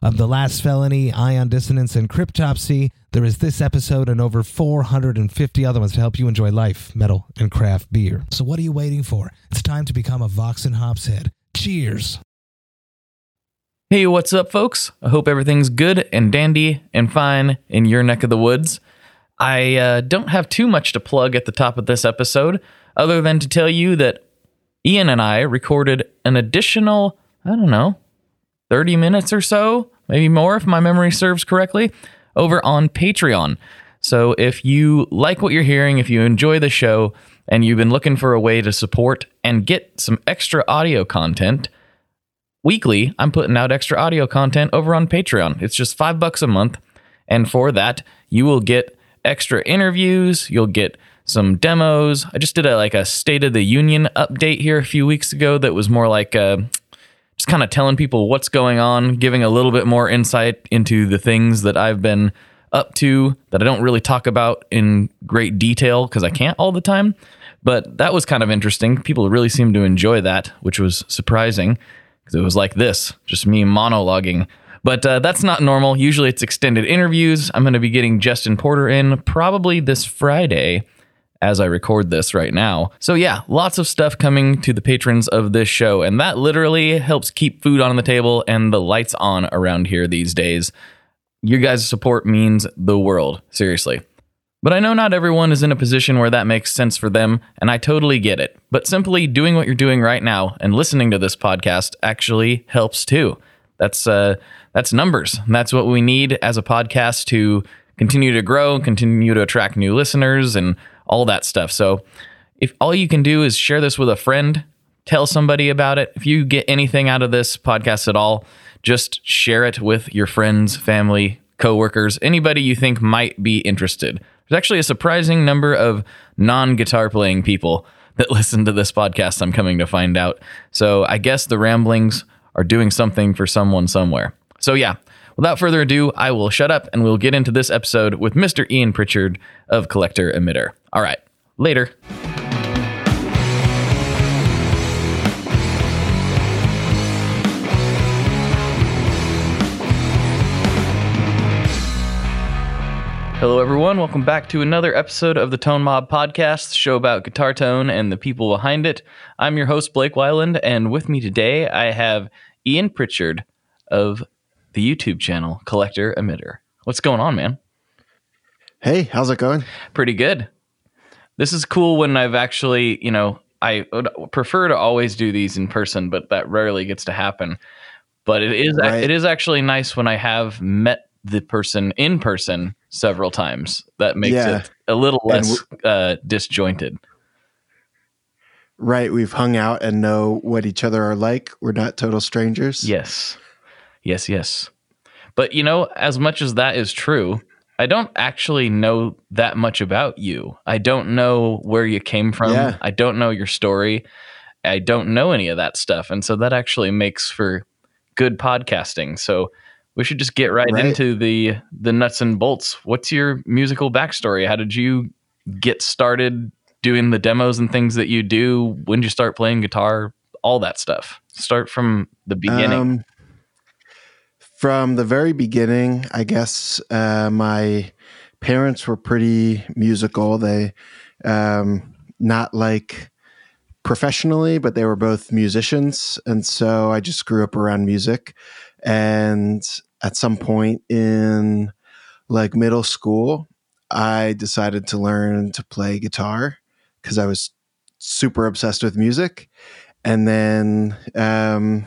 of The Last Felony, Ion Dissonance, and Cryptopsy. There is this episode and over 450 other ones to help you enjoy life, metal, and craft beer. So what are you waiting for? It's time to become a Vox and Hops head. Cheers! Hey, what's up, folks? I hope everything's good and dandy and fine in your neck of the woods. I don't have too much to plug at the top of this episode, other than to tell you that Ian and I recorded an additional, 30 minutes or so, maybe more if my memory serves correctly, over on Patreon. So if you like what you're hearing, if you enjoy the show, and you've been looking for a way to support and get some extra audio content, weekly, I'm putting out extra audio content over on Patreon. It's just $5 a month, and for that, you will get extra interviews, you'll get some demos. I just did a State of the Union update here a few weeks ago that was more like a just kind of telling people what's going on, giving a little bit more insight into the things that I've been up to that I don't really talk about in great detail because I can't all the time. But that was kind of interesting. People really seemed to enjoy that, which was surprising because it was like this, just me monologuing. But that's not normal. Usually it's extended interviews. I'm going to be getting Justin Porter in probably this Friday as I record this right now. So yeah, lots of stuff coming to the patrons of this show, and that literally helps keep food on the table and the lights on around here these days. Your guys' support means the world, seriously. But I know not everyone is in a position where that makes sense for them, and I totally get it. But simply doing what you're doing right now and listening to this podcast actually helps too. That's numbers. That's what we need as a podcast to continue to grow, continue to attract new listeners, and all that stuff. So if all you can do is share this with a friend, tell somebody about it. If you get anything out of this podcast at all, just share it with your friends, family, coworkers, anybody you think might be interested. There's actually a surprising number of non-guitar playing people that listen to this podcast, I'm coming to find out. So I guess the ramblings are doing something for someone somewhere. So yeah, without further ado, I will shut up and we'll get into this episode with Mr. Ian Pritchard of Collector Emitter. All right, later. Hello, everyone. Welcome back to another episode of the Tone Mob podcast, the show about guitar tone and the people behind it. I'm your host, Blake Weiland, and with me today, I have Ian Pritchard of the YouTube channel Collector Emitter. What's going on, man? Hey, how's it going? Pretty good. This is cool when I've actually, I would prefer to always do these in person, but that rarely gets to happen. But it is actually nice when I have met the person in person several times. That makes it a little less disjointed. Right. We've hung out and know what each other are like. We're not total strangers. Yes. But, as much as that is true, I don't actually know that much about you. I don't know where you came from. Yeah. I don't know your story. I don't know any of that stuff. And so that actually makes for good podcasting. So we should just get right into the nuts and bolts. What's your musical backstory? How did you get started doing the demos and things that you do? When did you start playing guitar? All that stuff. Start from the beginning. From the very beginning, I guess my parents were pretty musical. They, not like professionally, but they were both musicians. And so I just grew up around music. And at some point in middle school, I decided to learn to play guitar because I was super obsessed with music. And then,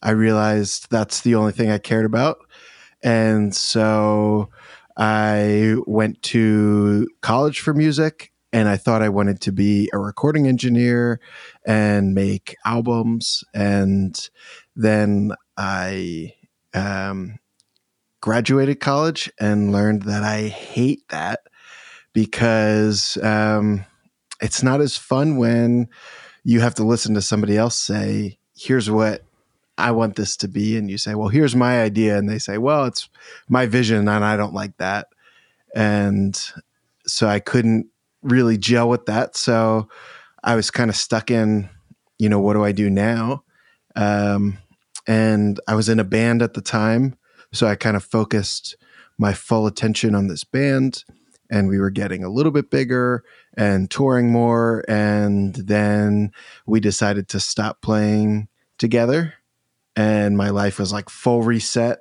I realized that's the only thing I cared about. And so I went to college for music, and I thought I wanted to be a recording engineer and make albums. And then I graduated college and learned that I hate that because it's not as fun when you have to listen to somebody else say, here's what I want this to be. And you say, well, here's my idea. And they say, well, it's my vision and I don't like that. And so I couldn't really gel with that. So I was kind of stuck in, you know, what do I do now? And I was in a band at the time. So I kind of focused my full attention on this band, and we were getting a little bit bigger and touring more. And then we decided to stop playing together. And my life was like full reset.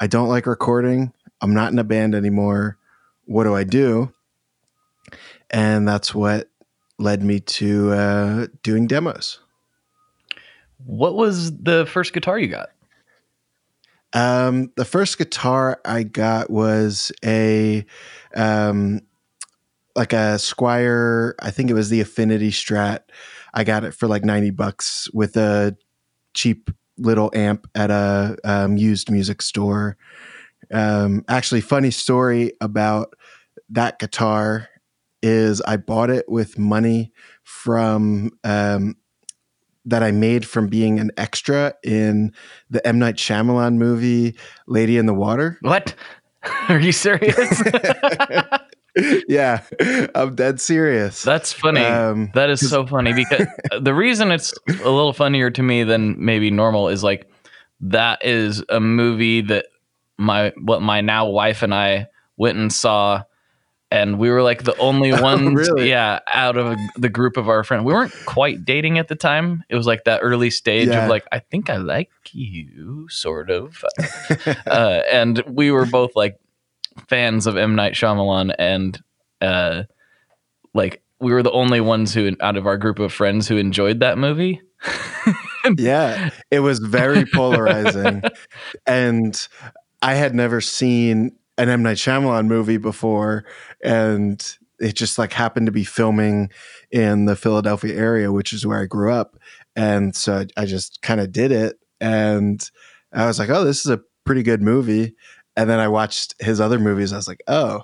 I don't like recording. I'm not in a band anymore. What do? And that's what led me to doing demos. What was the first guitar you got? The first guitar I got was a, like a Squire, I think it was the Affinity Strat. I got it for like $90 with a cheap little amp at a, used music store. Actually funny story about that guitar is I bought it with money from, that I made from being an extra in the M Night Shyamalan movie, Lady in the Water. What? Are you serious? Yeah, I'm dead serious. That's funny. That is so funny because the reason it's a little funnier to me than maybe normal is like, that is a movie that my now wife and I went and saw, and we were like the only ones, out of the group of our friends. We weren't quite dating at the time. It was like that early stage of like, I think I like you, sort of. And we were both like fans of M. Night Shyamalan, and like we were the only ones who, out of our group of friends, who enjoyed that movie. Yeah, it was very polarizing, and I had never seen an M. Night Shyamalan movie before, and it just like happened to be filming in the Philadelphia area, which is where I grew up. And so I just kind of did it, and I was like, oh, this is a pretty good movie. And then I watched his other movies. I was like, oh,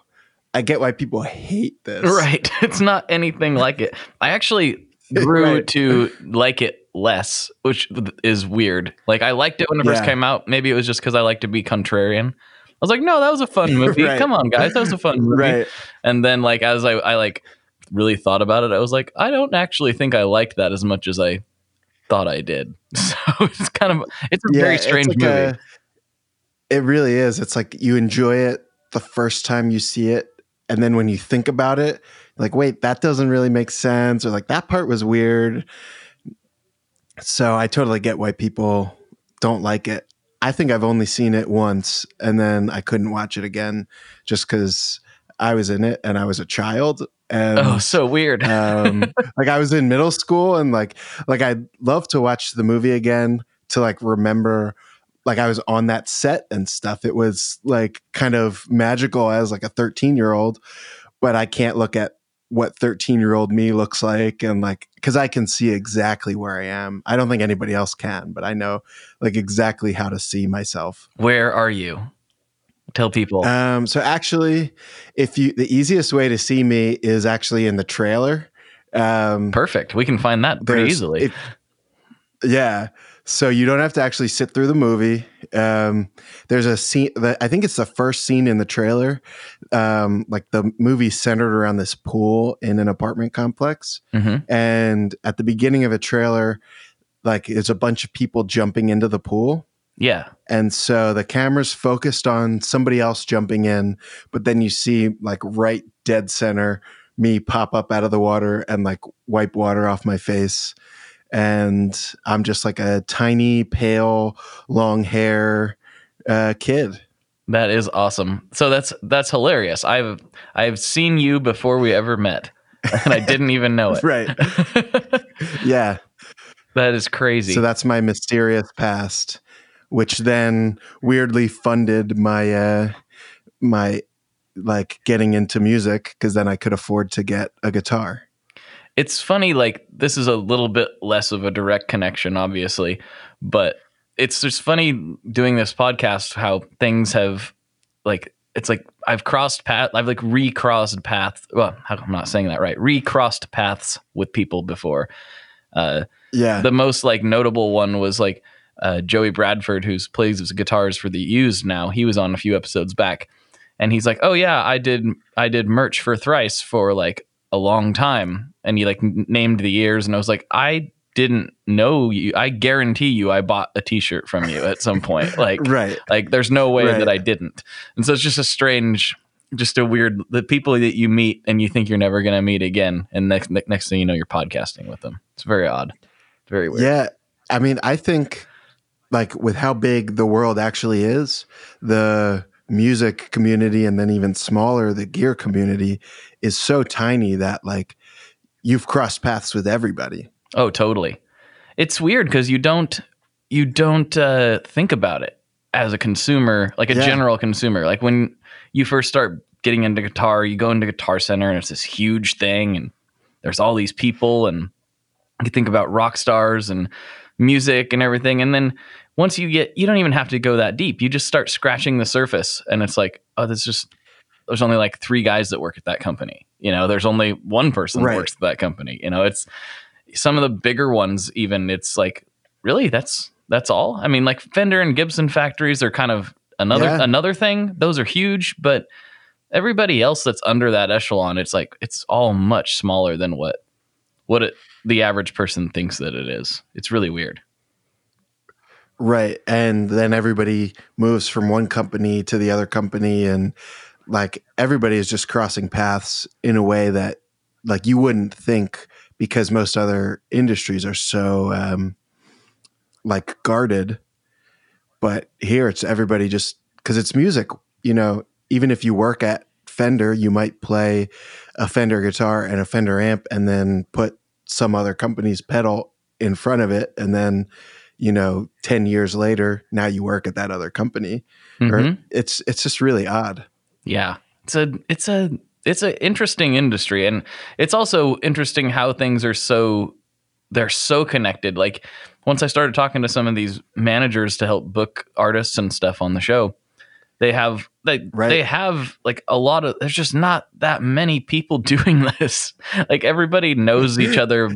I get why people hate this. Right. It's not anything like it. I actually grew to like it less, which is weird. Like I liked it when it first came out. Maybe it was just because I like to be contrarian. I was like, no, that was a fun movie. Right. Come on, guys. That was a fun movie. Right. And then like, as I like really thought about it, I was like, I don't actually think I liked that as much as I thought I did. So it's kind of, it's a very strange like movie. It really is. It's like you enjoy it the first time you see it. And then when you think about it, like, wait, that doesn't really make sense. Or like that part was weird. So I totally get why people don't like it. I think I've only seen it once, and then I couldn't watch it again just because I was in it and I was a child. And, oh, so weird. Like I was in middle school, and like I'd love to watch the movie again to like remember, like I was on that set and stuff. It was like kind of magical as like a 13-year-old, but I can't look at what 13-year-old me looks like, and like because I can see exactly where I am. I don't think anybody else can, but I know like exactly how to see myself. Where are you? Tell people. So actually, if you the easiest way to see me is actually in the trailer. Perfect. We can find that pretty easily. So you don't have to actually sit through the movie. There's a scene that I think it's the first scene in the trailer. Like the movie centered around this pool in an apartment complex. Mm-hmm. And at the beginning of a trailer, like it's a bunch of people jumping into the pool. Yeah. And so the camera's focused on somebody else jumping in, but then you see like right dead center me pop up out of the water and like wipe water off my face. And I'm just like a tiny, pale, long hair kid. That is awesome. So that's hilarious. I've seen you before we ever met, and I didn't even know it. Right. Yeah. That is crazy. So that's my mysterious past, which then weirdly funded my my like getting into music, because then I could afford to get a guitar. It's funny, like, this is a little bit less of a direct connection, obviously, but it's just funny doing this podcast, how things have like, it's like I've crossed path. I've like recrossed paths. Well, I'm not saying that right. Recrossed paths with people before. Yeah. The most like notable one was like Joey Bradford, who plays his guitars for The Used now. He was on a few episodes back, and he's like, "Oh yeah, I did merch for Thrice for like a long time," and he like named the years, and I was like, I didn't know you. I guarantee you I bought a t-shirt from you at some point. Like, right. Like there's no way right. that I didn't. And so it's just a strange, just a weird, the people that you meet and you think you're never going to meet again. And next thing you know, you're podcasting with them. It's very odd. Very weird. Yeah. I mean, I think like with how big the world actually is, the music community, and then even smaller, the gear community is so tiny that like you've crossed paths with everybody. Oh, totally. It's weird because you don't think about it as a consumer, like a general consumer. Like when you first start getting into guitar, you go into Guitar Center and it's this huge thing and there's all these people and you think about rock stars and music and everything. And then once you don't even have to go that deep. You just start scratching the surface and it's like, oh, there's only like three guys that work at that company. You know, there's only one person that works at that company. You know, it's... Some of the bigger ones, even, it's like, really, that's all. I mean, like Fender and Gibson factories are kind of another thing. Those are huge, but everybody else that's under that echelon, it's like it's all much smaller than what the average person thinks that it is. It's really weird, right? And then everybody moves from one company to the other company, and like everybody is just crossing paths in a way that like you wouldn't think. Because most other industries are so like guarded, but here it's everybody just because it's music, you know, even if you work at Fender, you might play a Fender guitar and a Fender amp and then put some other company's pedal in front of it. And then, you know, 10 years later, now you work at that other company. Mm-hmm. Or it's just really odd. Yeah. It's an interesting industry, and it's also interesting how things are they're so connected. Like once I started talking to some of these managers to help book artists and stuff on the show, they have like a lot of, there's just not that many people doing this. Like everybody knows each other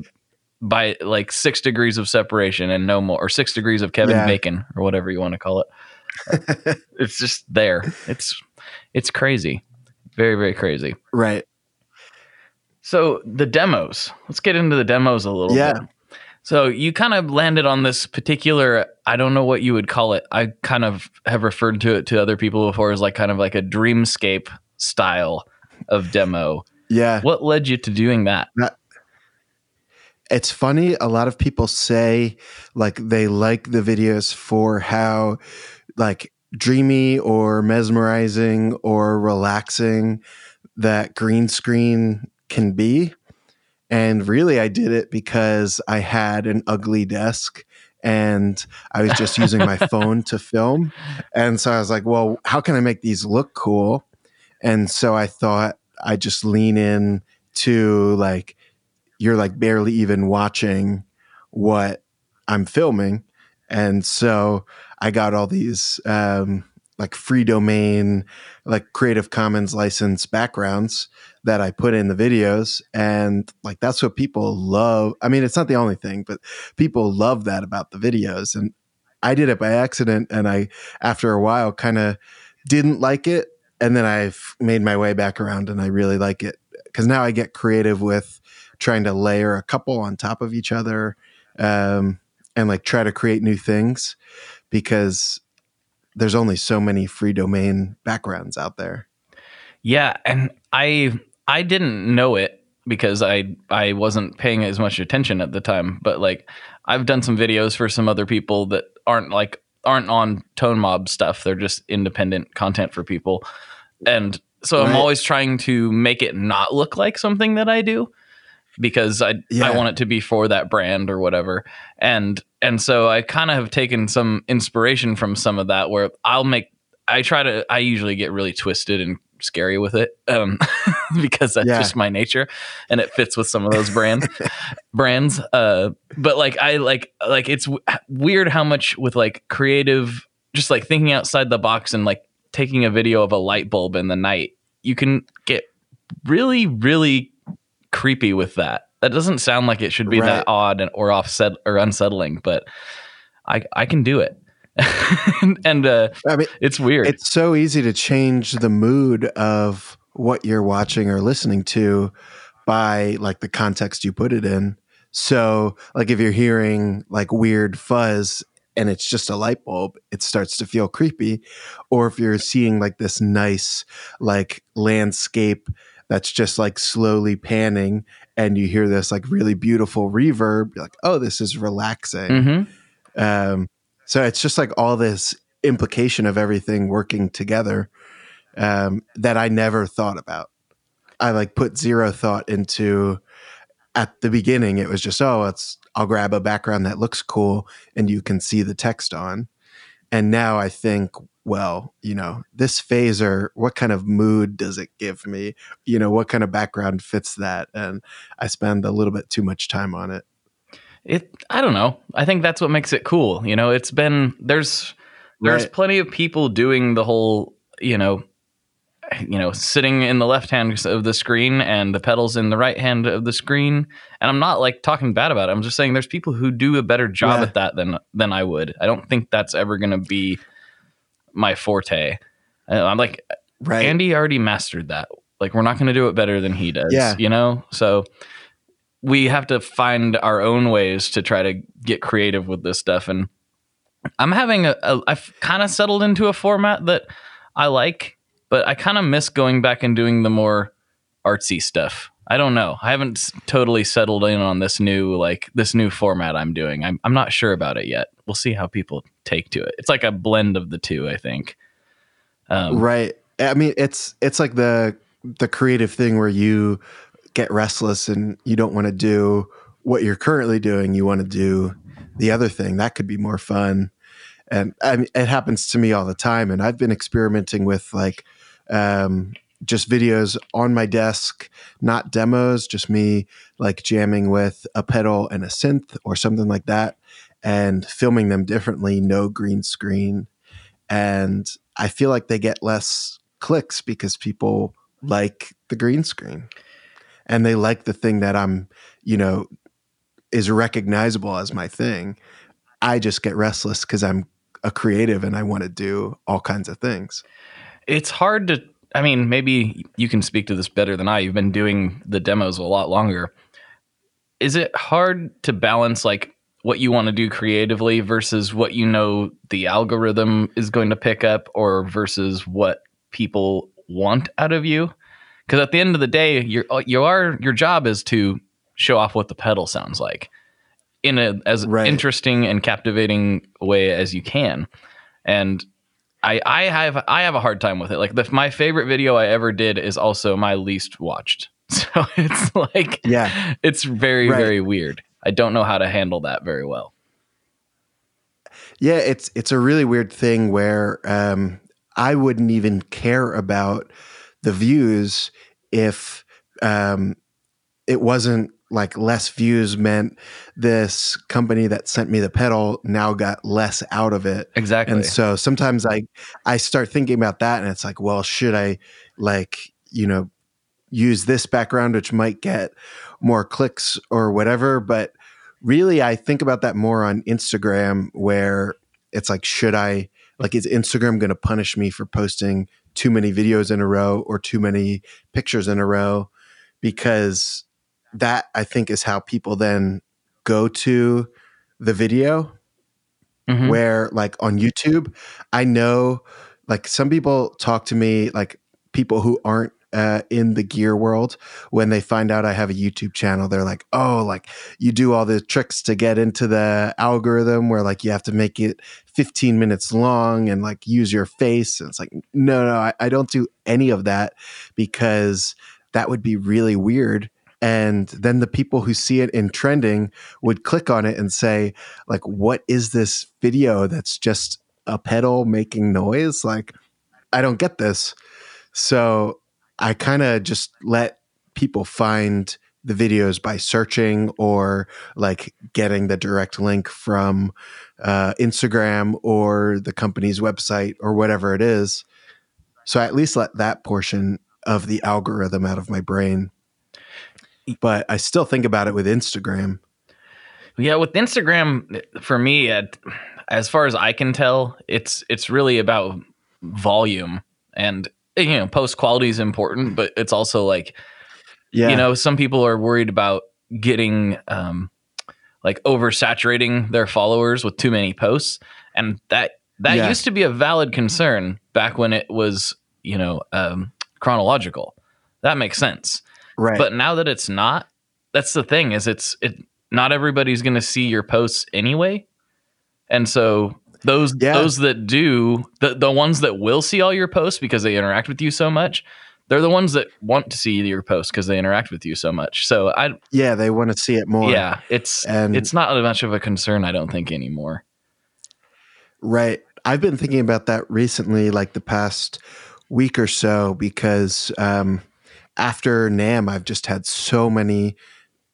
by like 6 degrees of separation and no more, or 6 degrees of Kevin Bacon or whatever you want to call it. It's just there. It's crazy. Very, very crazy. Right. So the demos, let's get into the demos a little bit. So you kind of landed on this particular, I don't know what you would call it. I kind of have referred to it to other people before as like kind of like a dreamscape style of demo. Yeah. What led you to doing that? It's funny. A lot of people say like they like the videos for how like dreamy or mesmerizing or relaxing that green screen can be. And really I did it because I had an ugly desk and I was just using my phone to film. And so I was like, well, how can I make these look cool? And so I thought I'd just lean in to like, you're like barely even watching what I'm filming. And so I got all these like free domain, like Creative Commons license backgrounds that I put in the videos. And like, that's what people love. I mean, it's not the only thing, but people love that about the videos. And I did it by accident. And I, after a while, kind of didn't like it. And then I've made my way back around and I really like it because now I get creative with trying to layer a couple on top of each other. And like try to create new things because there's only so many free domain backgrounds out there. Yeah. And I didn't know it because I wasn't paying as much attention at the time, but like I've done some videos for some other people that aren't on Tone Mob stuff. They're just independent content for people. And so I'm always trying to make it not look like something that I do. Because I want it to be for that brand or whatever. And so I kind of have taken some inspiration from some of that where I usually get really twisted and scary with it because that's just my nature, and it fits with some of those brands. But like I like it's weird how much with like creative, just like thinking outside the box and like taking a video of a light bulb in the night, you can get really, really creepy with that. That doesn't sound like it should be that odd and or offset or unsettling, but I can do it. And I mean, it's weird. It's so easy to change the mood of what you're watching or listening to by like the context you put it in. So like if you're hearing like weird fuzz and it's just a light bulb, it starts to feel creepy. Or if you're seeing like this nice like landscape that's just like slowly panning and you hear this like really beautiful reverb, you're like, oh, this is relaxing. Mm-hmm. So it's just like all this implication of everything working together that I never thought about. I like put zero thought into at the beginning. It was just, oh, I'll grab a background that looks cool and you can see the text on. And now I think, well, you know, this phaser, what kind of mood does it give me? You know, what kind of background fits that? And I spend a little bit too much time on it. I don't know. I think that's what makes it cool. You know, it's been, there's plenty of people doing the whole, you know, sitting in the left hand of the screen and the pedals in the right hand of the screen. And I'm not like talking bad about it. I'm just saying there's people who do a better job at that than I would. I don't think that's ever going to be my forte. I'm like, Andy already mastered that. Like, we're not going to do it better than he does, you know? So we have to find our own ways to try to get creative with this stuff. And I'm having I've kind of settled into a format that I like, but I kind of miss going back and doing the more artsy stuff. I don't know. I haven't totally settled in on this new format I'm doing. I'm not sure about it yet. We'll see how people take to it. It's like a blend of the two, I think. Right. I mean, it's like the creative thing where you get restless and you don't want to do what you're currently doing. You want to do the other thing that could be more fun. And I mean, it happens to me all the time. And I've been experimenting with like just videos on my desk, not demos, just me like jamming with a pedal and a synth or something like that and filming them differently, no green screen. And I feel like they get less clicks because people like the green screen. And they like the thing that I'm, you know, is recognizable as my thing. I just get restless because I'm a creative and I want to do all kinds of things. It's hard to, I mean, maybe you can speak to this better than I. You've been doing the demos a lot longer. Is it hard to balance like what you want to do creatively versus what you know the algorithm is going to pick up or versus what people want out of you? Because at the end of the day, your job is to show off what the pedal sounds like in as interesting and captivating way as you can. And I have a hard time with it. Like my favorite video I ever did is also my least watched. So it's like it's very very weird. I don't know how to handle that very well. Yeah, it's a really weird thing where I wouldn't even care about the views if it wasn't like less views meant this company that sent me the pedal now got less out of it. Exactly. And so sometimes I start thinking about that and it's like, well, should I like, you know, use this background, which might get more clicks or whatever. But really I think about that more on Instagram where it's like, should I like, is Instagram going to punish me for posting too many videos in a row or too many pictures in a row? Because that I think is how people then go to the video where like on YouTube, I know like some people talk to me, like people who aren't in the gear world, when they find out I have a YouTube channel, they're like, oh, like you do all the tricks to get into the algorithm where like you have to make it 15 minutes long and like use your face. And it's like, no, I don't do any of that because that would be really weird. And then the people who see it in trending would click on it and say like, what is this video that's just a pedal making noise? Like, I don't get this. So I kind of just let people find the videos by searching or like getting the direct link from Instagram or the company's website or whatever it is. So I at least let that portion of the algorithm out of my brain. But I still think about it with Instagram. Yeah, with Instagram, for me, as far as I can tell, it's really about volume. And, you know, post quality is important, but it's also like, yeah, you know, some people are worried about getting like oversaturating their followers with too many posts. And that yeah, used to be a valid concern back when it was, you know, chronological. That makes sense. Right. But now that it's not, that's the thing is it's not everybody's going to see your posts anyway. And so those that do, the ones that will see all your posts because they interact with you so much, they're the ones that want to see your posts because they interact with you so much. So they want to see it more. Yeah, it's not much of a concern, I don't think, anymore. Right. I've been thinking about that recently, like the past week or so, because after NAMM, I've just had so many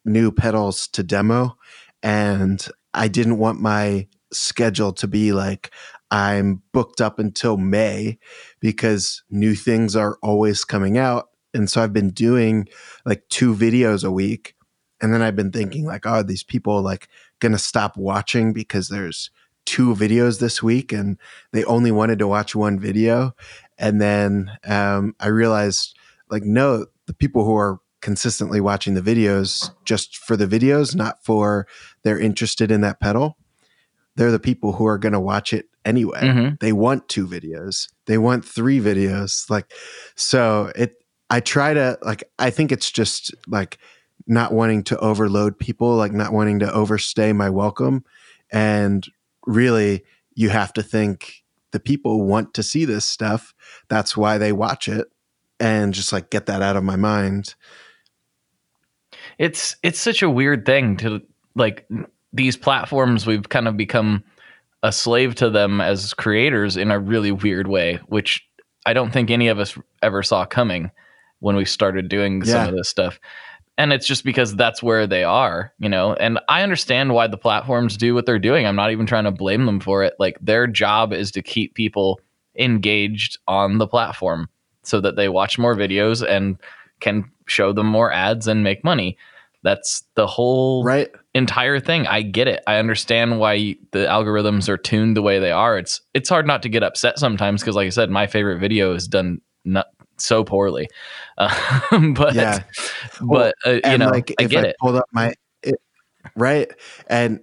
new pedals to demo, and I didn't want my schedule to be like, I'm booked up until May, because new things are always coming out. And so I've been doing like 2 videos a week. And then I've been thinking like, oh, these people like going to stop watching because there's 2 videos this week and they only wanted to watch 1 video. And then I realized like, no, the people who are consistently watching the videos just for the videos, not for they're interested in that pedal, they're the people who are going to watch it anyway. Mm-hmm. They want 2 videos. They want 3 videos. Like, so I try to like, I think it's just like not wanting to overload people, like not wanting to overstay my welcome. And really you have to think the people want to see this stuff. That's why they watch it, and just like get that out of my mind. It's such a weird thing to like, these platforms, we've kind of become a slave to them as creators in a really weird way, which I don't think any of us ever saw coming when we started doing some of this stuff. And it's just because that's where they are, you know, and I understand why the platforms do what they're doing. I'm not even trying to blame them for it. Like, their job is to keep people engaged on the platform so that they watch more videos and can show them more ads and make money. That's the whole entire thing. I get it. I understand why the algorithms are tuned the way they are. It's hard not to get upset sometimes because, like I said, my favorite video is done not so poorly. You know, like, I get it. Pulled up right, and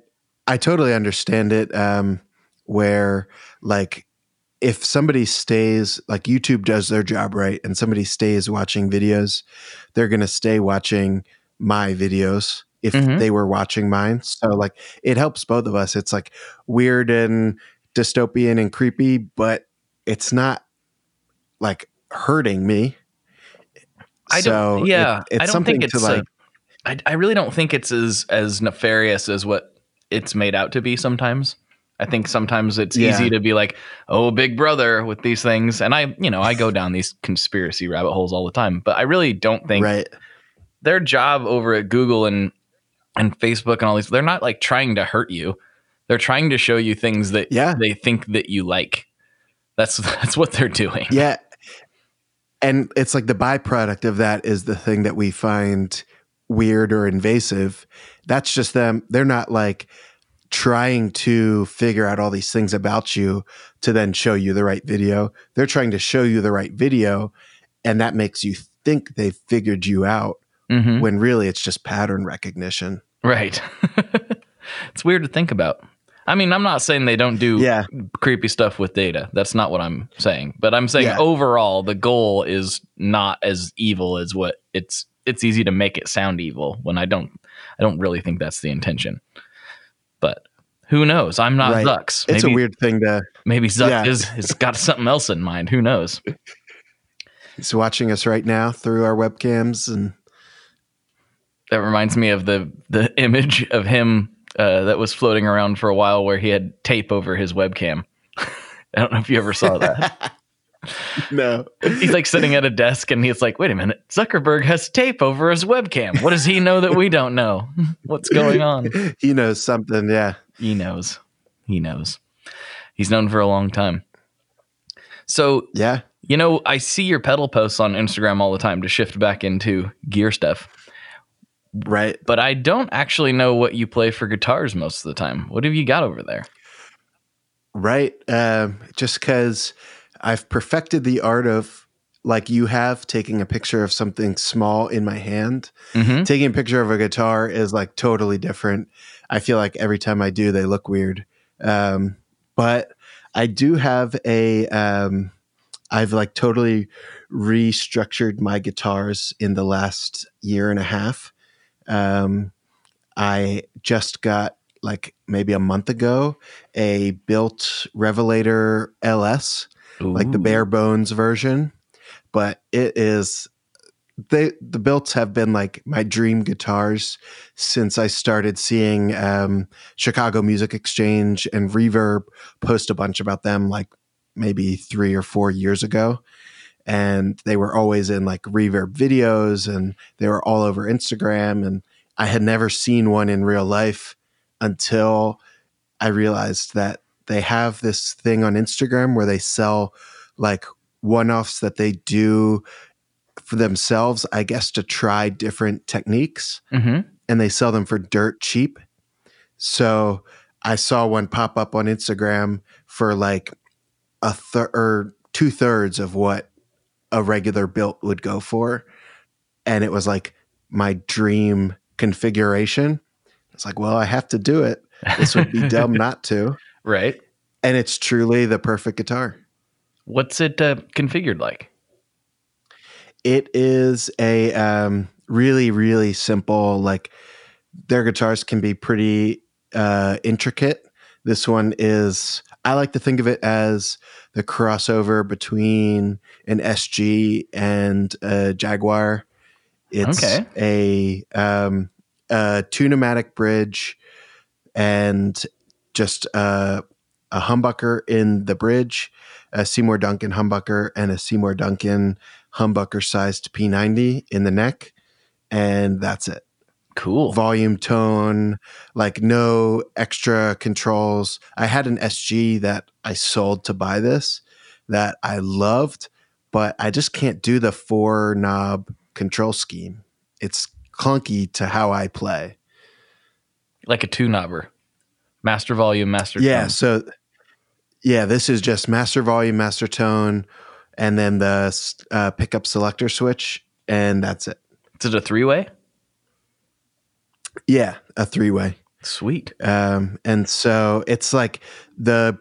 I totally understand it. Where like, if somebody stays, like YouTube does their job right, and somebody stays watching videos, they're gonna stay watching my videos if they were watching mine. So like, it helps both of us. It's like weird and dystopian and creepy, but it's not like hurting me. I really don't think it's as nefarious as what it's made out to be sometimes. I think sometimes it's easy to be like, oh, big brother with these things. And I go down these conspiracy rabbit holes all the time, but I really don't think their job over at Google and Facebook and all these, they're not like trying to hurt you. They're trying to show you things that they think that you like. That's what they're doing. Yeah. And it's like the byproduct of that is the thing that we find weird or invasive. That's just them. They're not like trying to figure out all these things about you to then show you the right video. They're trying to show you the right video, and that makes you think they've figured you out. Mm-hmm. When really it's just pattern recognition. Right. It's weird to think about. I mean, I'm not saying they don't do creepy stuff with data. That's not what I'm saying. But I'm saying overall, the goal is not as evil as what it's easy to make it sound evil, when I don't really think that's the intention. But who knows? I'm not Zucks. Maybe, it's a weird thing to... Maybe Zuck has got something else in mind. Who knows? He's watching us right now through our webcams and... That reminds me of the image of him that was floating around for a while where he had tape over his webcam. I don't know if you ever saw that. No. He's like sitting at a desk and he's like, wait a minute, Zuckerberg has tape over his webcam. What does he know that we don't know? What's going on? He knows something, yeah. He knows. He's known for a long time. So, yeah. You know, I see your pedal posts on Instagram all the time to shift back into gear stuff. Right. But I don't actually know what you play for guitars most of the time. What have you got over there? Right. Just because I've perfected the art of, like you have, taking a picture of something small in my hand. Mm-hmm. Taking a picture of a guitar is like totally different. I feel like every time I do, they look weird. But I do have a... I've like totally restructured my guitars in the last year and a half. I just got like maybe a month ago, a built Revelator LS, Ooh. Like the bare bones version. But it is, the builts have been like my dream guitars since I started seeing Chicago Music Exchange and Reverb post a bunch about them like maybe 3 or 4 years ago, and they were always in like Reverb videos and they were all over Instagram, and I had never seen one in real life until I realized that they have this thing on Instagram where they sell like one-offs that they do for themselves, I guess, to try different techniques, mm-hmm. and they sell them for dirt cheap. So I saw one pop up on Instagram for like a third or 2/3 of what a regular built would go for. And it was like my dream configuration. It's like, well, I have to do it. This would be dumb not to. Right. And it's truly the perfect guitar. What's it configured like? It is a really, really simple, like their guitars can be pretty intricate. This one is... I like to think of it as the crossover between an SG and a Jaguar. It's a two-pneumatic bridge and just a humbucker in the bridge, a Seymour Duncan humbucker, and a Seymour Duncan humbucker-sized P90 in the neck, and that's it. Cool. Volume, tone, like no extra controls. I had an SG that I sold to buy this that I loved, but I just can't do the 4-knob control scheme. It's clunky to how I play. Like a 2-knobber. Master volume, master tone. Yeah, so yeah, this is just master volume, master tone, and then the pickup selector switch, and that's it. Is it a 3-way? Yeah, a 3-way. Sweet. And so it's like the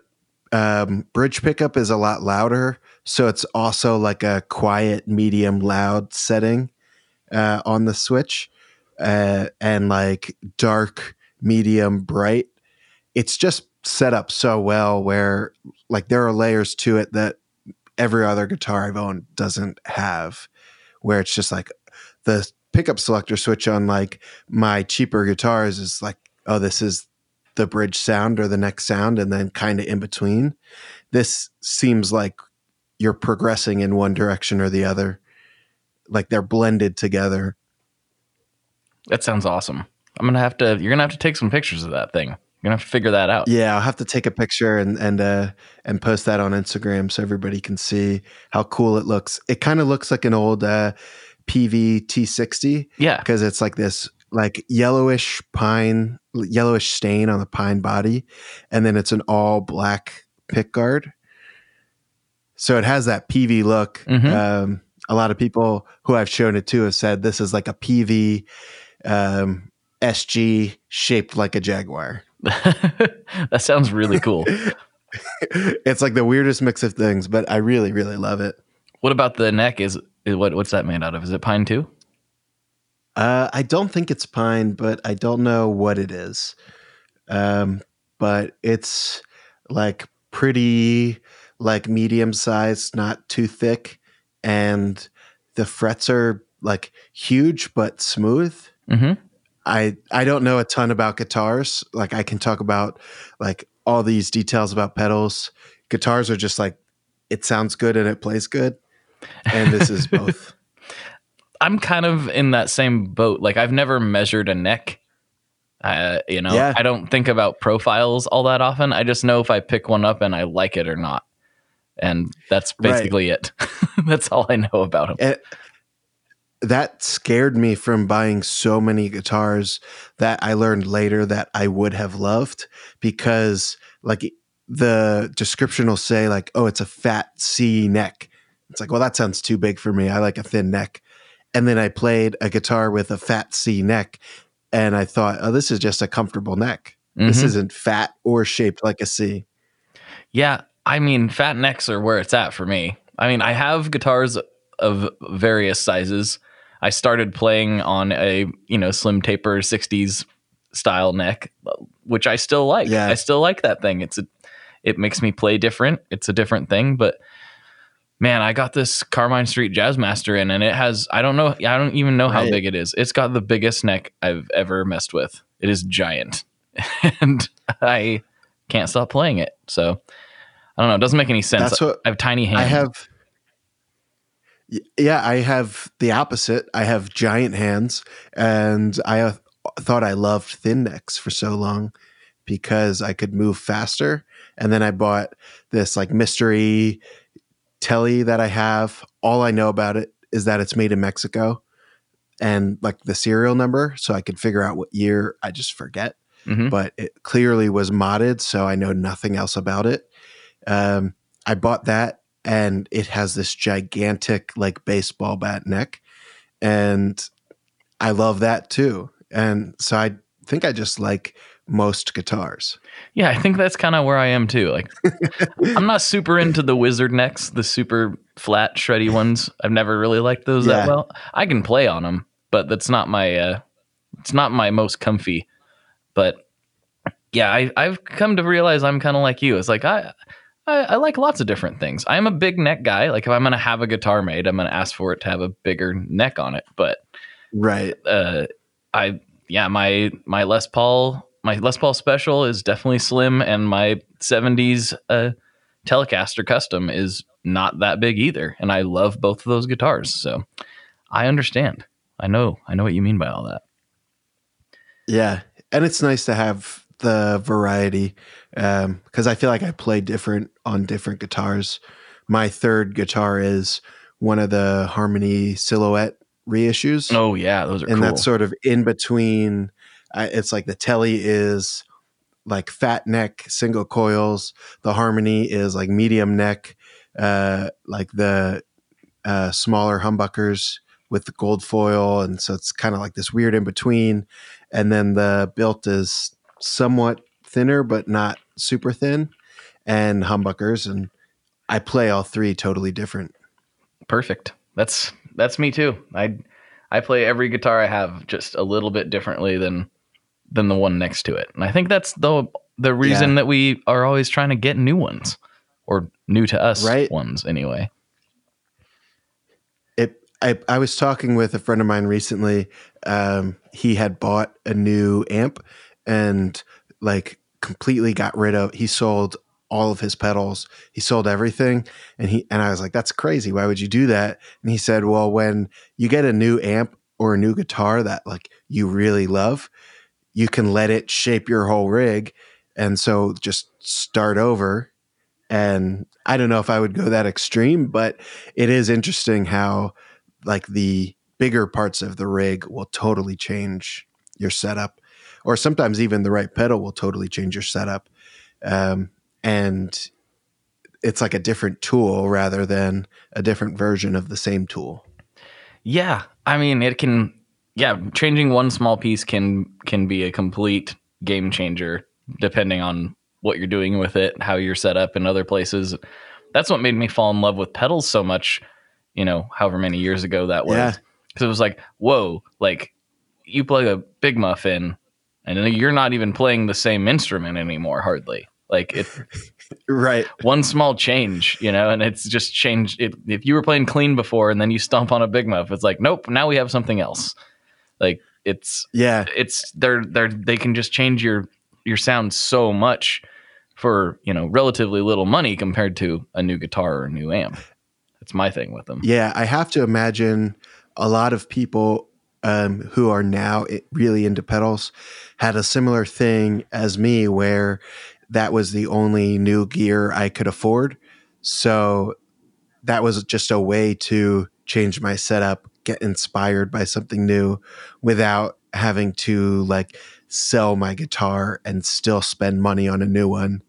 bridge pickup is a lot louder. So it's also like a quiet, medium, loud setting on the switch and like dark, medium, bright. It's just set up so well where like there are layers to it that every other guitar I've owned doesn't have, where it's just like the pickup selector switch on like my cheaper guitars is like, oh, this is the bridge sound or the neck sound, and then kind of in between. This seems like you're progressing in one direction or the other. Like they're blended together. That sounds awesome. You're gonna have to take some pictures of that thing. You're gonna have to figure that out. Yeah, I'll have to take a picture and post that on Instagram so everybody can see how cool it looks. It kind of looks like an old PV T60, yeah, because it's like this like yellowish stain on the pine body, and then it's an all black pick guard, so it has that PV look. Mm-hmm. A lot of people who I've shown it to have said this is like a PV SG shaped like a Jaguar. That sounds really cool. It's like the weirdest mix of things, but I really, really love it. What about the neck? What's that made out of? Is it pine too? I don't think it's pine, but I don't know what it is. But it's like pretty, like medium sized, not too thick, and the frets are like huge but smooth. Mm-hmm. I don't know a ton about guitars. Like I can talk about like all these details about pedals. Guitars are just like it sounds good and it plays good. And this is both. I'm kind of in that same boat. Like, I've never measured a neck. Yeah. I don't think about profiles all that often. I just know if I pick one up and I like it or not. And that's basically it. That's all I know about them. That scared me from buying so many guitars that I learned later that I would have loved, because like the description will say like, oh, it's a fat C neck. It's like, well, that sounds too big for me. I like a thin neck. And then I played a guitar with a fat C neck and I thought, oh, this is just a comfortable neck. Mm-hmm. This isn't fat or shaped like a C. Yeah. I mean, fat necks are where it's at for me. I mean, I have guitars of various sizes. I started playing on a, slim taper 60s style neck, which I still like. Yeah. I still like that thing. It makes me play different. It's a different thing, but man, I got this Carmine Street Jazzmaster in and it has, I don't even know how big it is. It's got the biggest neck I've ever messed with. It is giant and I can't stop playing it. So I don't know. It doesn't make any sense. I have tiny hands. I have the opposite. I have giant hands, and I thought I loved thin necks for so long because I could move faster. And then I bought this like mystery telly that I have. All I know about it is that it's made in Mexico and like the serial number, so I could figure out what year. I just forget, but it clearly was modded, so I know nothing else about it. I bought that. And it has this gigantic, like, baseball bat neck. And I love that, too. And so I think I just like most guitars. Yeah, I think that's kind of where I am, too. Like, I'm not super into the wizard necks, the super flat, shreddy ones. I've never really liked those that well. I can play on them, but that's not my, it's not my most comfy. But, yeah, I've come to realize I'm kind of like you. It's like, I like lots of different things. I'm a big neck guy. Like if I'm going to have a guitar made, I'm going to ask for it to have a bigger neck on it. But my Les Paul Special is definitely slim, and my 70s Telecaster Custom is not that big either. And I love both of those guitars, so I understand. I know what you mean by all that. Yeah, and it's nice to have the variety, because I feel like I play different on different guitars. My third guitar is one of the Harmony Silhouette reissues. Oh yeah, those are cool. And that's sort of in between. It's like the Telly is like fat neck, single coils. The Harmony is like medium neck, like the smaller humbuckers with the gold foil. And so it's kind of like this weird in between. And then the built is somewhat thinner, but not super thin, and humbuckers. And I play all three totally different. Perfect. That's me too. I play every guitar I have just a little bit differently than the one next to it. And I think that's the reason that we are always trying to get new ones, or new to us ones anyway. I was talking with a friend of mine recently. He had bought a new amp and like completely got rid of, he sold all of his pedals. He sold everything. And I was like, that's crazy. Why would you do that? And he said, well, when you get a new amp or a new guitar that like you really love, you can let it shape your whole rig. And so just start over. And I don't know if I would go that extreme, but it is interesting how like the bigger parts of the rig will totally change your setup. Or sometimes even the right pedal will totally change your setup. And it's like a different tool rather than a different version of the same tool. Yeah. I mean, it can, changing one small piece can be a complete game changer depending on what you're doing with it, how you're set up in other places. That's what made me fall in love with pedals so much, however many years ago that was. Yeah. 'Cause it was like, whoa, like you plug a Big Muff in, and you're not even playing the same instrument anymore, hardly. Like it, one small change, and it's just changed. If you were playing clean before and then you stomp on a Big Muff, it's like, nope, now we have something else. Like it's they can just change your sound so much for, you know, relatively little money compared to a new guitar or a new amp. That's my thing with them. Yeah, I have to imagine a lot of people who are now really into pedals had a similar thing as me, where that was the only new gear I could afford. So that was just a way to change my setup, get inspired by something new without having to like sell my guitar and still spend money on a new one.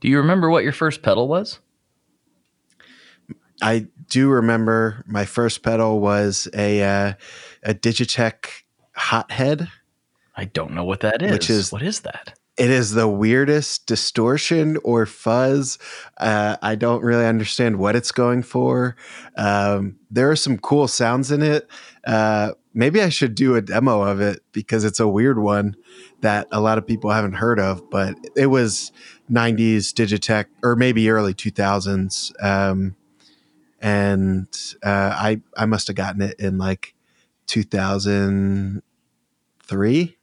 Do you remember what your first pedal was? I do remember my first pedal was a Digitech Hothead. I don't know what that is. What is that? It is the weirdest distortion or fuzz. I don't really understand what it's going for. There are some cool sounds in it. Maybe I should do a demo of it because it's a weird one that a lot of people haven't heard of, but it was 90s Digitech or maybe early 2000s. I must have gotten it in like 2003.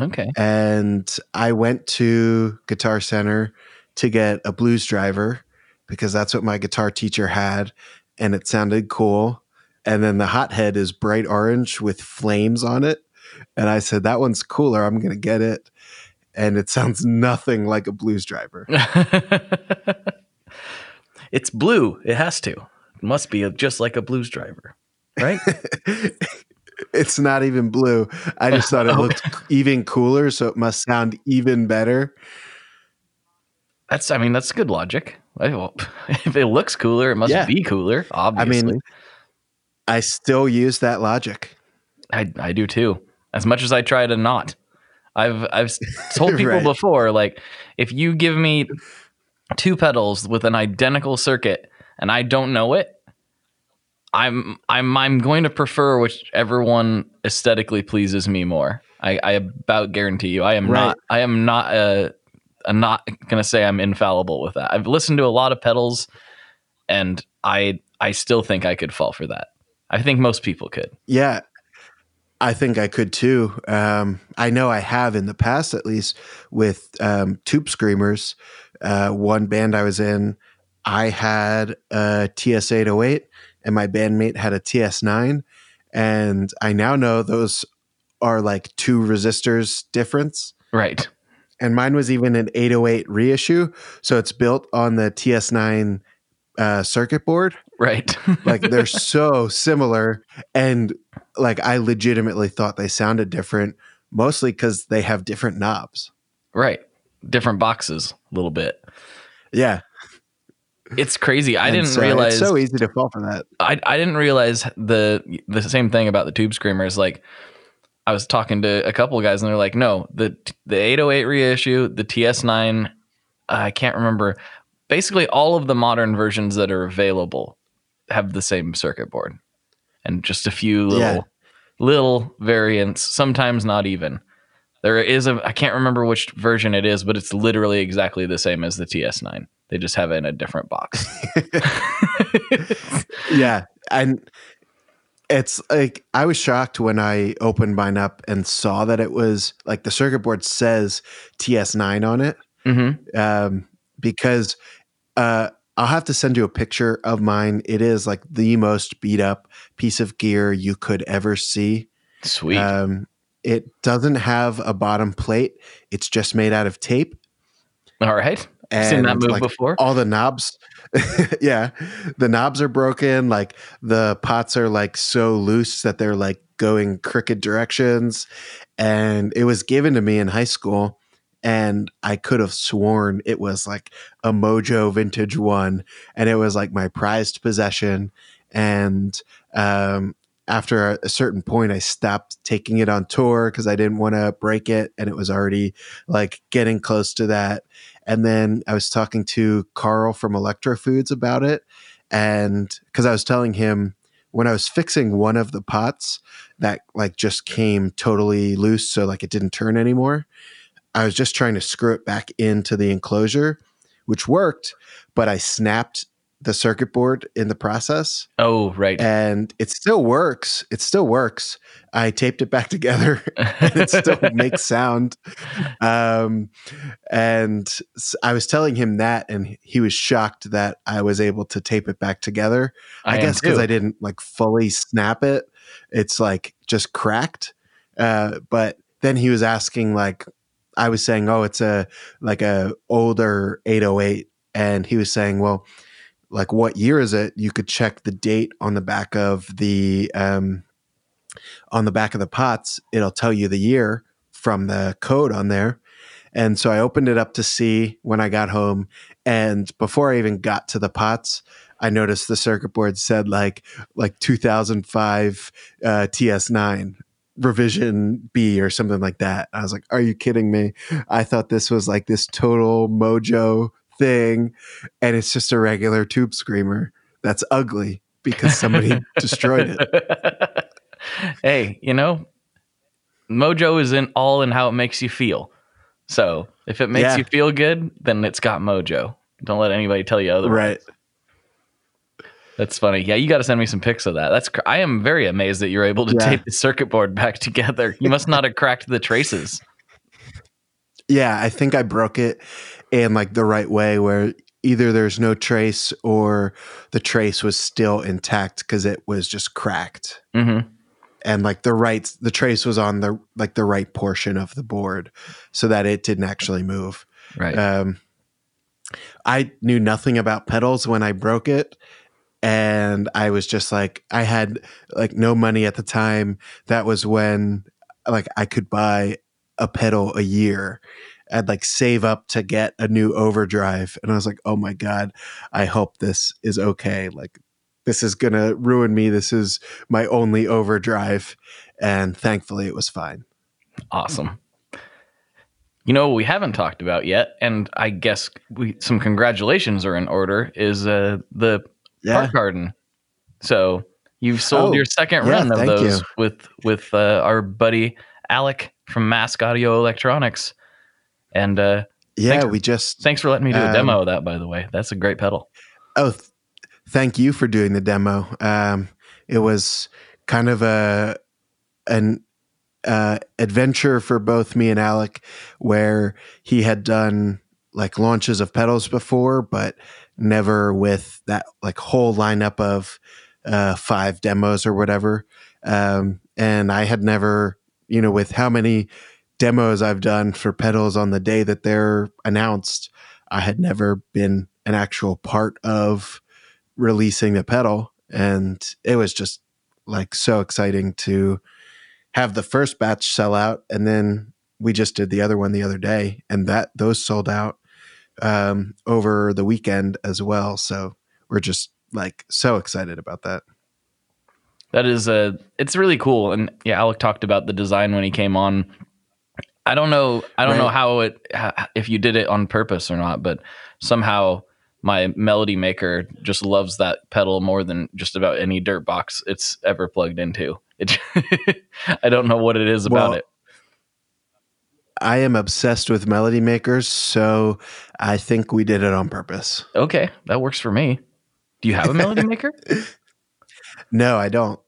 Okay. And I went to Guitar Center to get a Blues Driver because that's what my guitar teacher had, and it sounded cool. And then the Hothead is bright orange with flames on it. And I said, that one's cooler. I'm going to get it. And it sounds nothing like a Blues Driver. It's blue. It has to. It must be just like a Blues Driver, right? It's not even blue. I just thought it looked even cooler, so it must sound even better. That's good logic. If it looks cooler, it must be cooler, obviously. I still use that logic. I do too. As much as I try to not. I've told people before, like, if you give me two pedals with an identical circuit and I don't know it, I'm going to prefer whichever one aesthetically pleases me more. I about guarantee you. I'm not going to say I'm infallible with that. I've listened to a lot of pedals, and I still think I could fall for that. I think most people could. Yeah, I think I could too. I know I have in the past, at least with Tube Screamers. One band I was in, I had a TS808. And my bandmate had a TS9, and I now know those are like two resistors difference. Right. And mine was even an 808 reissue. So it's built on the TS9 circuit board. Right. Like they're so similar. And like I legitimately thought they sounded different, mostly because they have different knobs. Right. Different boxes a little bit. Yeah. It's crazy. I didn't realize it's so easy to fall for that. I didn't realize the same thing about the Tube Screamers. Like I was talking to a couple of guys and they're like, no, the 808 reissue, the TS9, I can't remember. Basically all of the modern versions that are available have the same circuit board and just a few little variants, sometimes not even. There is I can't remember which version it is, but it's literally exactly the same as the TS9. They just have it in a different box. Yeah. And it's like, I was shocked when I opened mine up and saw that it was like the circuit board says TS9 on it. Mm-hmm. Because I'll have to send you a picture of mine. It is like the most beat up piece of gear you could ever see. Sweet. It doesn't have a bottom plate. It's just made out of tape. All right. I've seen that move before. All the knobs. Yeah. The knobs are broken. Like the pots are like so loose that they're like going crooked directions. And it was given to me in high school. And I could have sworn it was like a Mojo vintage one. And it was like my prized possession. And, after a certain point, I stopped taking it on tour because I didn't want to break it. And it was already like getting close to that. And then I was talking to Carl from Electrofoods about it. And because I was telling him when I was fixing one of the pots that like just came totally loose. So like it didn't turn anymore. I was just trying to screw it back into the enclosure, which worked, but I snapped the circuit board in the process. Oh, right. And it still works. It still works. I taped it back together and it still makes sound. And I was telling him that, and he was shocked that I was able to tape it back together. I guess because I didn't like fully snap it. It's like just cracked. But then he was asking, like, I was saying, oh, it's like a older 808. And he was saying, well, like, what year is it? You could check the date on the back of the pots. It'll tell you the year from the code on there. And so I opened it up to see when I got home. And before I even got to the pots, I noticed the circuit board said like 2005 TS9 revision B or something like that. I was like, are you kidding me? I thought this was like this total mojo thing, and it's just a regular Tube Screamer that's ugly because somebody destroyed it. Hey, you know, mojo is in how it makes you feel. So if it makes you feel good, then it's got mojo. Don't let anybody tell you otherwise. Right. That's funny. Yeah, you got to send me some pics of that. I am very amazed that you're able to tape the circuit board back together. You must not have cracked the traces. Yeah, I think I broke it in like the right way, where either there's no trace or the trace was still intact because it was just cracked. Mm-hmm. And like the trace was on the right portion of the board so that it didn't actually move. Right. I knew nothing about pedals when I broke it. And I was just like, I had like no money at the time. That was when like I could buy a pedal a year. I'd like save up to get a new overdrive. And I was like, oh my God, I hope this is okay. Like, this is going to ruin me. This is my only overdrive. And thankfully it was fine. Awesome. You know, we haven't talked about yet, and I guess some congratulations are in order, is the Park Garden. So you've sold your second run of those with our buddy Alec from Mask Audio Electronics. And thanks for letting me do a demo of that, by the way. That's a great pedal. Oh, thank you for doing the demo. It was kind of an adventure for both me and Alec, where he had done like launches of pedals before, but never with that like whole lineup of 5 demos or whatever. And I had never, you know, with how many demos I've done for pedals on the day that they're announced, I had never been an actual part of releasing the pedal. And it was just like so exciting to have the first batch sell out. And then we just did the other one the other day, and those sold out over the weekend as well. So we're just like so excited about that. That is it's really cool. And yeah, Alec talked about the design when he came on. I don't know if you did it on purpose or not, but somehow my Melody Maker just loves that pedal more than just about any dirt box it's ever plugged into. I don't know what it is about it. I am obsessed with Melody Makers, so I think we did it on purpose. Okay, that works for me. Do you have a Melody Maker? No, I don't,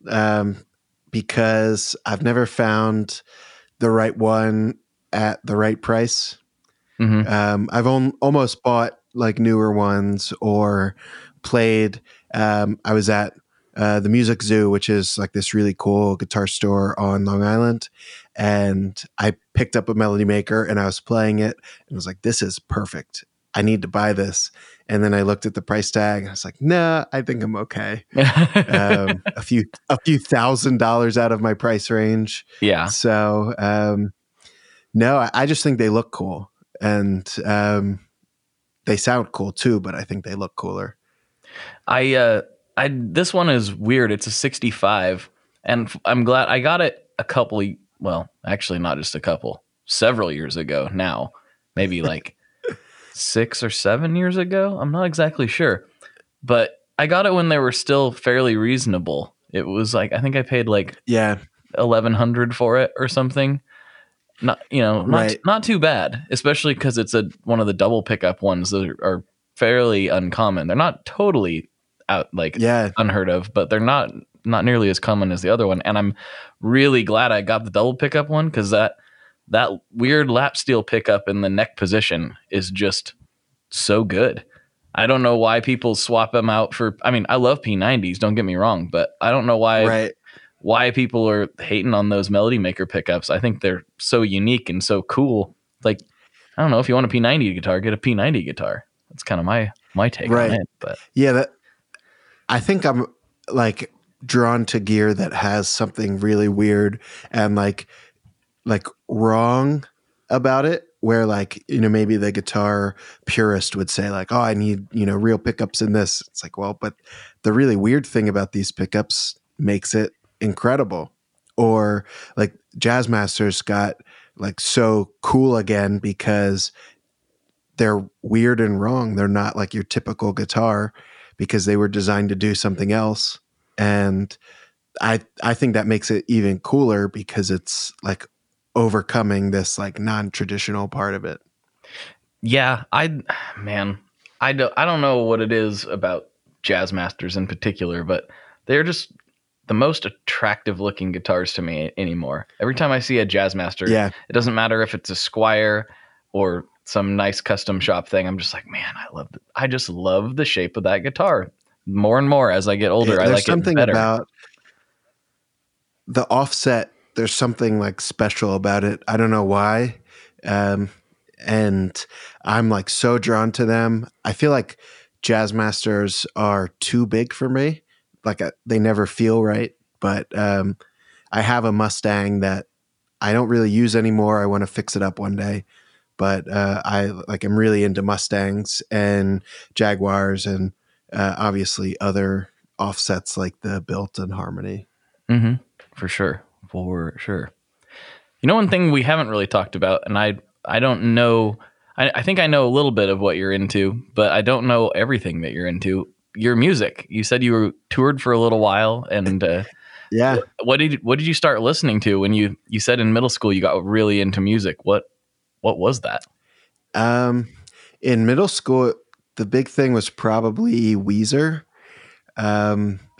because I've never found the right one at the right price. Mm-hmm. I've almost bought like newer ones or played. I was at the Music Zoo, which is like this really cool guitar store on Long Island. And I picked up a Melody Maker and I was playing it and was like, this is perfect. I need to buy this. And then I looked at the price tag and I was like, nah, I think I'm okay. a few $1,000s out of my price range. Yeah. So, no, I just think they look cool, and they sound cool too, but I think they look cooler. This one is weird. It's a 65, and I'm glad I got it several years ago now, maybe like 6 or 7 years ago. I'm not exactly sure, but I got it when they were still fairly reasonable. It was like, I think I paid like $1,100 for it or something. Not too bad, especially because it's one of the double pickup ones that are fairly uncommon. They're not totally out, unheard of, but they're not nearly as common as the other one. And I'm really glad I got the double pickup one, because that weird lap steel pickup in the neck position is just so good. I don't know why people swap them out for. I mean, I love P90s, don't get me wrong, but I don't know why people are hating on those Melody Maker pickups. I think they're so unique and so cool. Like, I don't know, if you want a P90 guitar, get a P90 guitar. That's kind of my take on it. But yeah, I think I'm drawn to gear that has something really weird and like wrong about it, where maybe the guitar purist would say oh, I need, real pickups in this. It's but the really weird thing about these pickups makes it incredible. Or Jazzmasters got so cool again because they're weird and wrong. They're not your typical guitar because they were designed to do something else. And I think that makes it even cooler because it's overcoming this non-traditional part of it. Yeah, I don't know what it is about Jazzmasters in particular, but they're just the most attractive looking guitars to me anymore. Every time I see a Jazzmaster, it doesn't matter if it's a Squire or some nice custom shop thing. I'm just man, I just love the shape of that guitar. More and more as I get older, I like it better. There's something about the offset. There's something special about it. I don't know why. And I'm so drawn to them. I feel Jazzmasters are too big for me. They never feel right. But I have a Mustang that I don't really use anymore. I want to fix it up one day. But I'm really into Mustangs and Jaguars and obviously other offsets like the built-in Harmony. Mm-hmm. For sure. You know, one thing we haven't really talked about, and I don't know, I think I know a little bit of what you're into, but I don't know everything that you're into. Your music. You said you were toured for a little while, and yeah. What did you start listening to when you said in middle school you got really into music? What was that? In middle school, the big thing was probably Weezer.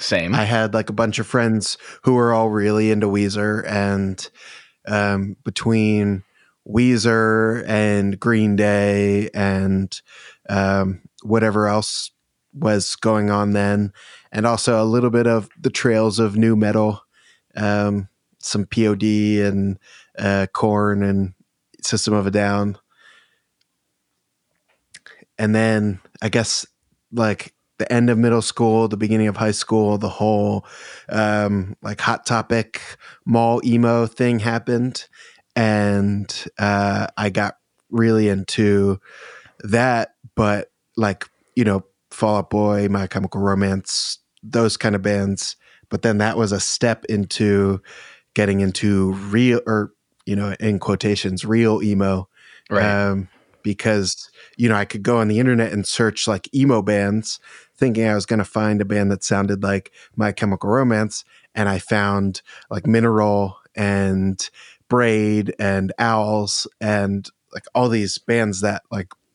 Same. I had a bunch of friends who were all really into Weezer, and between Weezer and Green Day and whatever else was going on then, and also a little bit of the trails of new metal, some POD and Korn and System of a Down. And then I guess the end of middle school, the beginning of high school, the whole Hot Topic mall emo thing happened. And I got really into that. But Fall Out Boy, My Chemical Romance, those kind of bands. But then that was a step into getting into real, or, in quotations, real emo. Right. Because, I could go on the internet and search emo bands thinking I was going to find a band that sounded like My Chemical Romance. And I found Mineral and Braid and Owls and all these bands that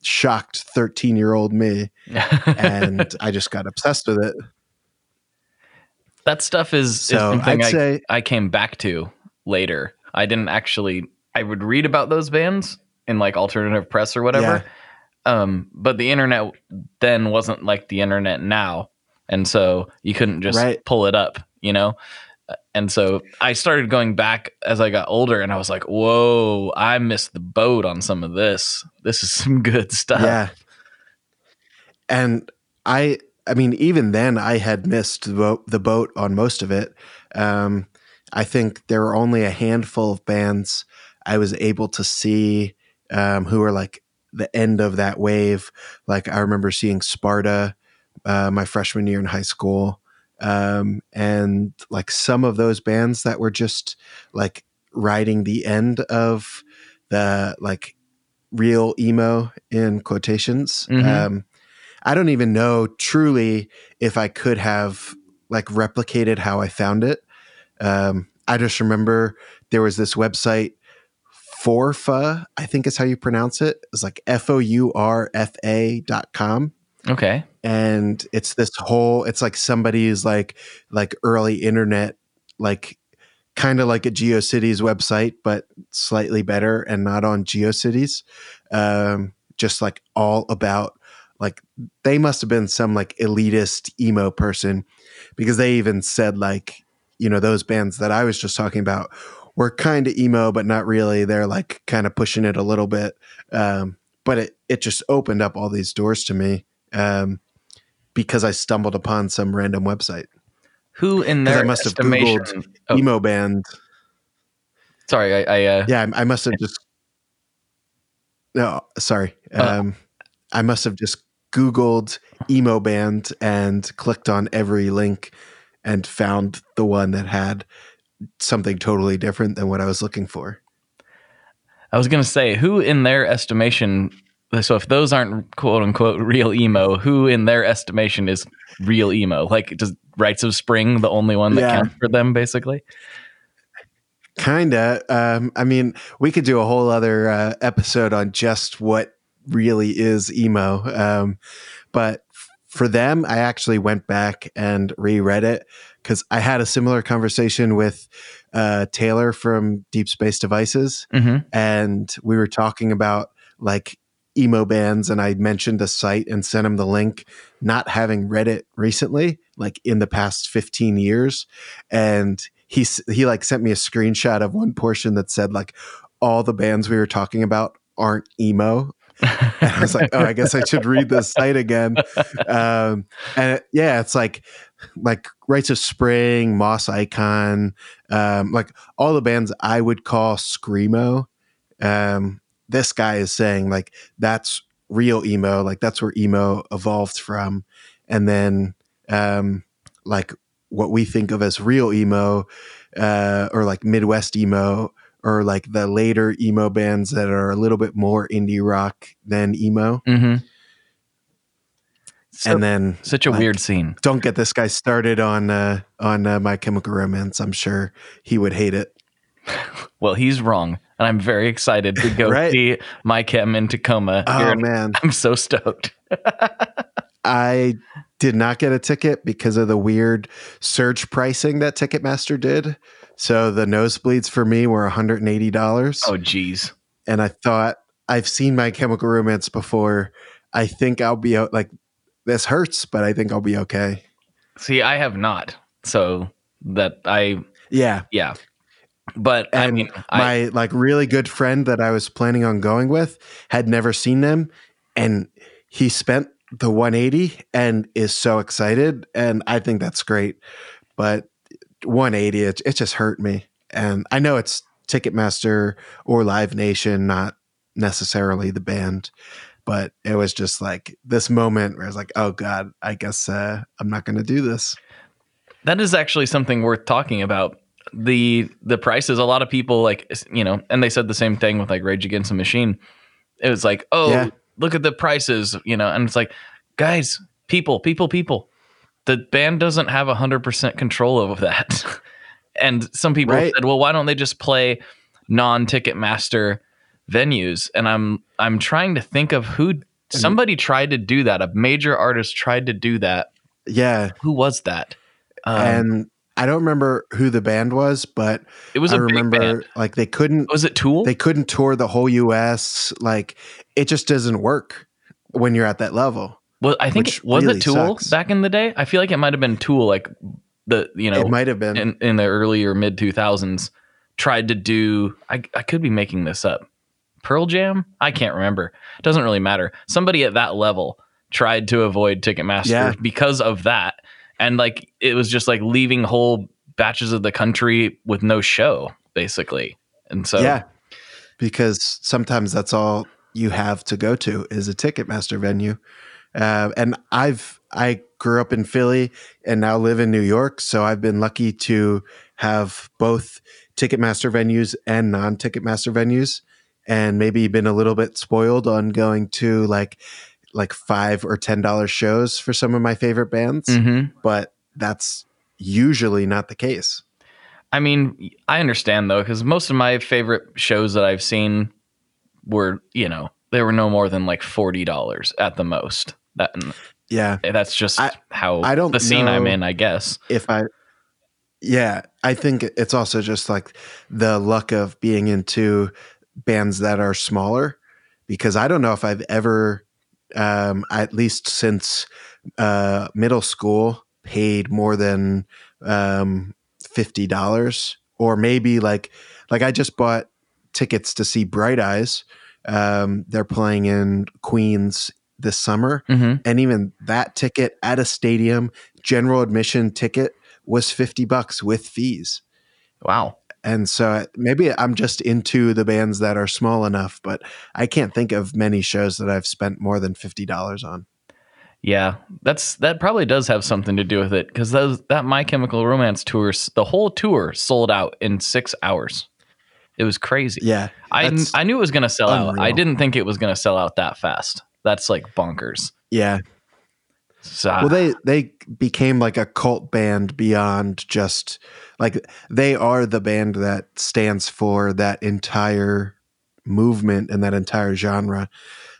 shocked 13-year-old me. And I just got obsessed with it. That stuff is something I came back to later. I would read about those bands in alternative press or whatever. Yeah. But the internet then wasn't like the internet now. And so you couldn't just pull it up, And so I started going back as I got older, and I was whoa, I missed the boat on some of this. This is some good stuff. Yeah. And I mean, even then I had missed the boat on most of it. I think there were only a handful of bands I was able to see who were the end of that wave. I remember seeing Sparta my freshman year in high school, and some of those bands that were just riding the end of the real emo in quotations. Mm-hmm. I don't even know truly if I could have replicated how I found it. I just remember there was this website, Forfa, I think is how you pronounce it. It's FourFa.com. Okay. And it's this whole, it's like somebody's like early internet, like kind of like a GeoCities website, but slightly better and not on GeoCities. Just like all about, like they must have been some like elitist emo person, because they even said like, you know, those bands that I was just talking about were kind of emo, but not really. They're like kind of pushing it a little bit. But it just opened up all these doors to me because I stumbled upon some random website. Who in their I must have Googled emo band. Sorry, I must have just. No, sorry. I must have just Googled emo band and clicked on every link and found the one that had something totally different than what I was looking for. I was going to say, who in their estimation, so if those aren't quote unquote real emo, who in their estimation is real emo? Like, does Rites of Spring, the only one that counts for them, basically? Kinda. I mean, we could do a whole other episode on just what really is emo. But for them, I actually went back and reread it because I had a similar conversation with Taylor from Deep Space Devices. Mm-hmm. And we were talking about like emo bands, and I mentioned a site and sent him the link, not having read it recently, like in the past 15 years. And he like sent me a screenshot of one portion that said like, all the bands we were talking about aren't emo. And I was like, oh, I guess I should read this site again. And it's like Rites of Spring, Moss Icon, like all the bands I would call screamo. This guy is saying like, that's real emo. Like that's where emo evolved from. And then like what we think of as real emo or like Midwest emo, or like the later emo bands that are a little bit more indie rock than emo. Mm-hmm. So, and then such a like, weird scene. Don't get this guy started on My Chemical Romance. I'm sure he would hate it. Well, he's wrong. And I'm very excited to go see My Chem in Tacoma. Oh, man. I'm so stoked. I did not get a ticket because of the weird surge pricing that Ticketmaster did. So the nosebleeds for me were $180. Oh, geez. And I thought, I've seen My Chemical Romance before. I think I'll be like, this hurts, but I think I'll be okay. See, I have not. So that Yeah. But and I mean, my like really good friend that I was planning on going with had never seen them. And he spent the $180 and is so excited. And I think that's great. But $180, it just hurt me. And I know it's Ticketmaster or Live Nation, not necessarily the band, but it was just like this moment where I was like, oh God, I guess I'm not going to do this. That is actually something worth talking about. The prices, a lot of people like, you know, and they said the same thing with like Rage Against the Machine. It was like, look at the prices, you know, and it's like, guys, people. The band doesn't have 100% control over that. And some people said, well, why don't they just play non-Ticketmaster venues? And I'm trying to think of who. Somebody tried to do that. A major artist tried to do that. Yeah. Who was that? And I don't remember who the band was, but it was a big band. Like they couldn't. Was it Tool? They couldn't tour the whole US. Like it just doesn't work when you're at that level. Well, I think it Tool sucks. Back in the day? I feel like it might have been Tool, like the it might have been in the early or mid 2000s. Tried to do. I could be making this up. Pearl Jam? I can't remember. It doesn't really matter. Somebody at that level tried to avoid Ticketmaster because of that, and like it was just like leaving whole batches of the country with no show, basically. And so because sometimes that's all you have to go to is a Ticketmaster venue. And I grew up in Philly and now live in New York. So I've been lucky to have both Ticketmaster venues and non-Ticketmaster venues, and maybe been a little bit spoiled on going to like $5 or $10 shows for some of my favorite bands, but that's usually not the case. I mean, I understand though, because most of my favorite shows that I've seen were, you know, they were no more than like $40 at the most. That, Yeah. That's just the scene I'm in, I guess. I think it's also just like the luck of being into bands that are smaller, because I don't know if I've ever, at least since middle school, paid more than $50, or maybe like I just bought tickets to see Bright Eyes. They're playing in Queens this summer. Mm-hmm. And even that ticket at a stadium, general admission ticket, was $50 with fees. Wow. And so maybe I'm just into the bands that are small enough, but I can't think of many shows that I've spent more than $50 on. Yeah, that probably does have something to do with it, because that My Chemical Romance tour, the whole tour sold out in 6 hours. It was crazy. Yeah, I knew it was going to sell out. I didn't think it was going to sell out that fast. That's like bonkers. Yeah. So, well, they became like a cult band beyond just like, they are the band that stands for that entire movement and that entire genre.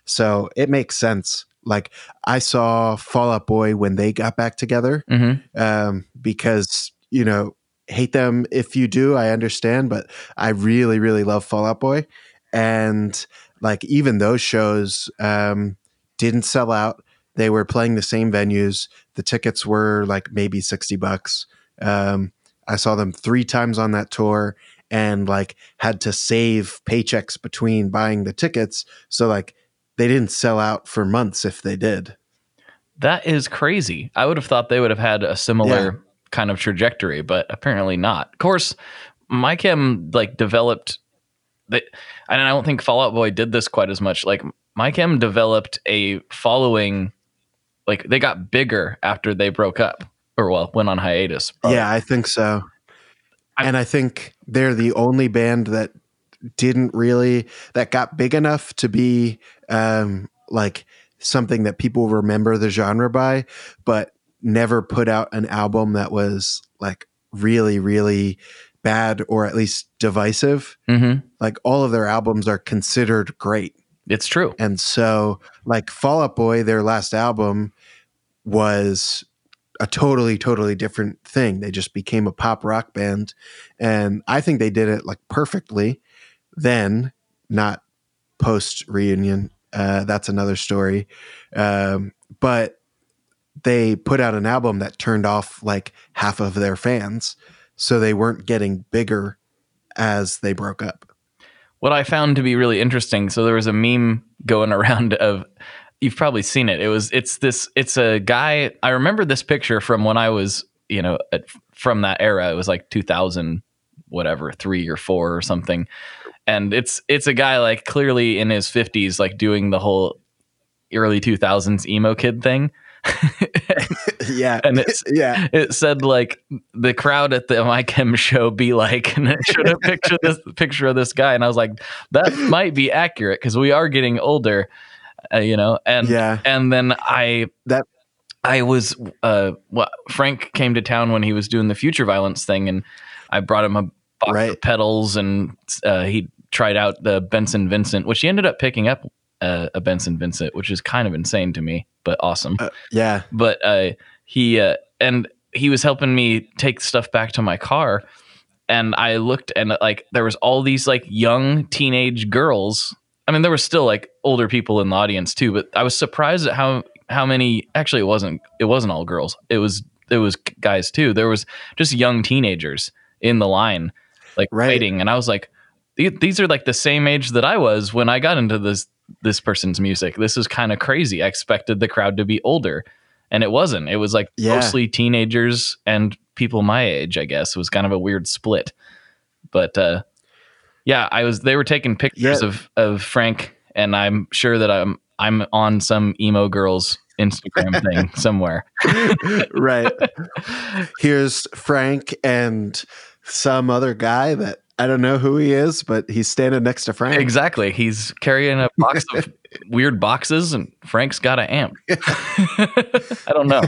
So it makes sense. Like, I saw Fall Out Boy when they got back together, mm-hmm. Because, you know, hate them if you do, I understand, but I really, really love Fall Out Boy. And like, even those shows didn't sell out. They were playing the same venues. The tickets were like maybe $60. I saw them 3 times on that tour, and like had to save paychecks between buying the tickets. So like, they didn't sell out for months if they did. That is crazy. I would have thought they would have had a similar kind of trajectory, but apparently not. Of course, My Chem like developed that, and I don't think Fall Out Boy did this quite as much. Like, My Chem developed a following. Like, they got bigger after they broke up, or well, went on hiatus. Probably. Yeah, I think so. And I think they're the only band that got big enough to be like something that people remember the genre by, but never put out an album that was like really, really bad, or at least divisive. Mm-hmm. Like, all of their albums are considered great. It's true. And so like Fall Out Boy, their last album was a totally, totally different thing. They just became a pop rock band, and I think they did it like perfectly then, not post reunion. That's another story. But they put out an album that turned off like half of their fans. So they weren't getting bigger as they broke up. What I found to be really interesting, so there was a meme going around of, you've probably seen it. It's a guy. I remember this picture from when I was, you know, from that era. It was like 2000, whatever, 3 or 4 or something. And it's a guy like clearly in his 50s, like doing the whole early 2000s emo kid thing. Yeah. And it said like, the crowd at the My Chem show be like, and it showed a picture of this guy. And I was like, that might be accurate, because we are getting older, you know? And, and then Frank came to town when he was doing the Future Violence thing, and I brought him a box of pedals, and he tried out the Benson Vincent, which he ended up picking up a Benson Vincent, which is kind of insane to me, but awesome. He was helping me take stuff back to my car, and I looked, and like, there was all these like young teenage girls. I mean, there were still like older people in the audience too, but I was surprised at how many. Actually, it wasn't all girls. It was guys too. There was just young teenagers in the line, like waiting. And I was like, these are like the same age that I was when I got into this person's music. This is kind of crazy. I expected the crowd to be older, and it wasn't. It was like mostly teenagers and people my age, I guess. It was kind of a weird split, but they were taking pictures of Frank, and I'm sure that I'm on some emo girls Instagram thing somewhere. Right. Here's Frank and some other guy that I don't know who he is, but he's standing next to Frank. Exactly. He's carrying a box of weird boxes, and Frank's got an amp. I don't know.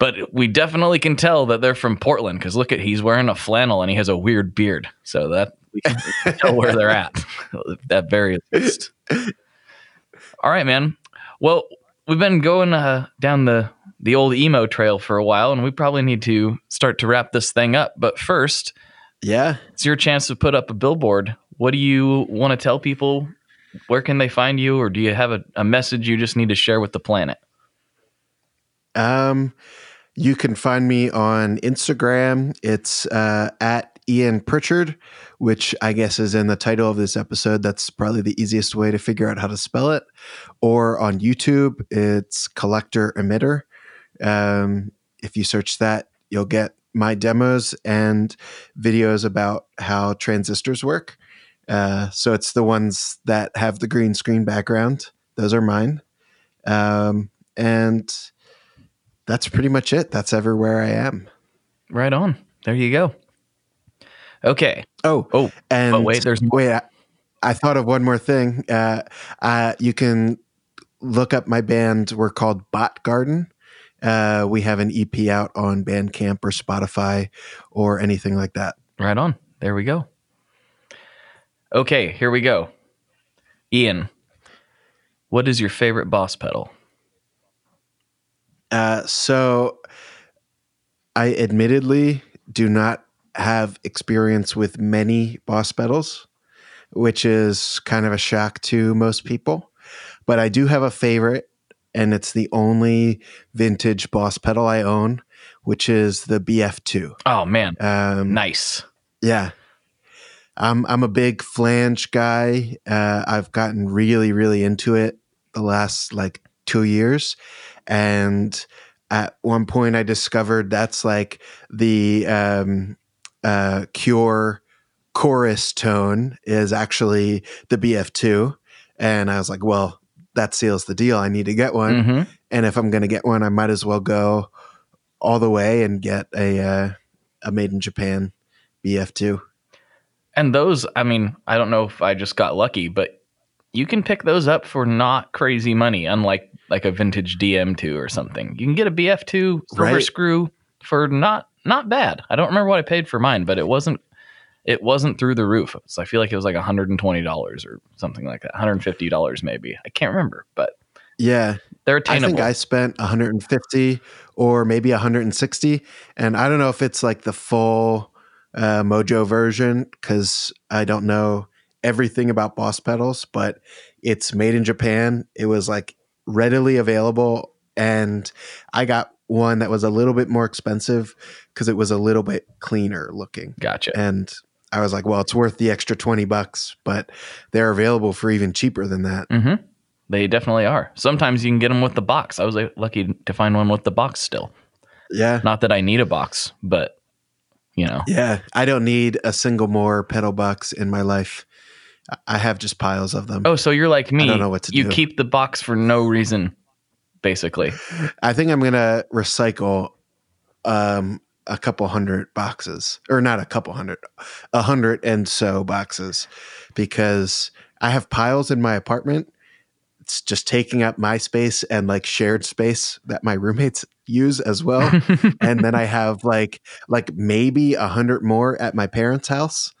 But we definitely can tell that they're from Portland, because look at, he's wearing a flannel and he has a weird beard. So that we can tell where they're at, at very least. All right, man. Well, We've been going down the old emo trail for a while, and we probably need to start to wrap this thing up. But first, yeah, it's your chance to put up a billboard. What do you want to tell people? Where can they find you? Or do you have a message you just need to share with the planet? You can find me on Instagram. It's at Ian Pritchard, which I guess is in the title of this episode. That's probably the easiest way to figure out how to spell it. Or on YouTube, it's Collector Emitter. If you search that, you'll get my demos and videos about how transistors work. So it's the ones that have the green screen background. Those are mine. And that's pretty much it. That's everywhere I am. Right on. There you go. Okay. Oh, and wait, there's more. Wait, I thought of one more thing. You can look up my band. We're called Bot Garden. We have an EP out on Bandcamp or Spotify or anything like that. Right on. There we go. Okay, here we go. Ian, what is your favorite boss pedal? So I admittedly do not have experience with many boss pedals, which is kind of a shock to most people, but I do have a favorite, and it's the only vintage boss pedal I own, which is the BF2. Oh man. Nice. Yeah. I'm a big flange guy. I've gotten really, really into it the last like 2 years. And at one point I discovered that's like the, Cure chorus tone is actually the BF2. And I was like, well, that seals the deal. I need to get one. Mm-hmm. And if I'm going to get one, I might as well go all the way and get a made in Japan BF2. And those, I mean, I don't know if I just got lucky, but you can pick those up for not crazy money. Unlike like a vintage DM2 or something, you can get a BF2 silver screw for not bad. I don't remember what I paid for mine, but it wasn't through the roof. So I feel like it was like $120 or something like that. $150 maybe. I can't remember, but yeah, they're attainable. I think I spent $150 or maybe $160, and I don't know if it's like the full Mojo version because I don't know everything about Boss pedals, but it's made in Japan. It was like readily available, and I got one that was a little bit more expensive because it was a little bit cleaner looking. Gotcha. And I was like, well, it's worth the extra $20, but they're available for even cheaper than that. Mm-hmm. They definitely are. Sometimes you can get them with the box. I was lucky to find one with the box still. Yeah. Not that I need a box, but you know. Yeah. I don't need a single more pedal box in my life. I have just piles of them. Oh, so you're like me. I don't know what to do. You keep the box for no reason. Basically, I think I'm going to recycle a couple hundred boxes, or not a couple hundred, 100 and so boxes, because I have piles in my apartment. It's just taking up my space and like shared space that my roommates use as well. And then I have like maybe 100 more at my parents' house,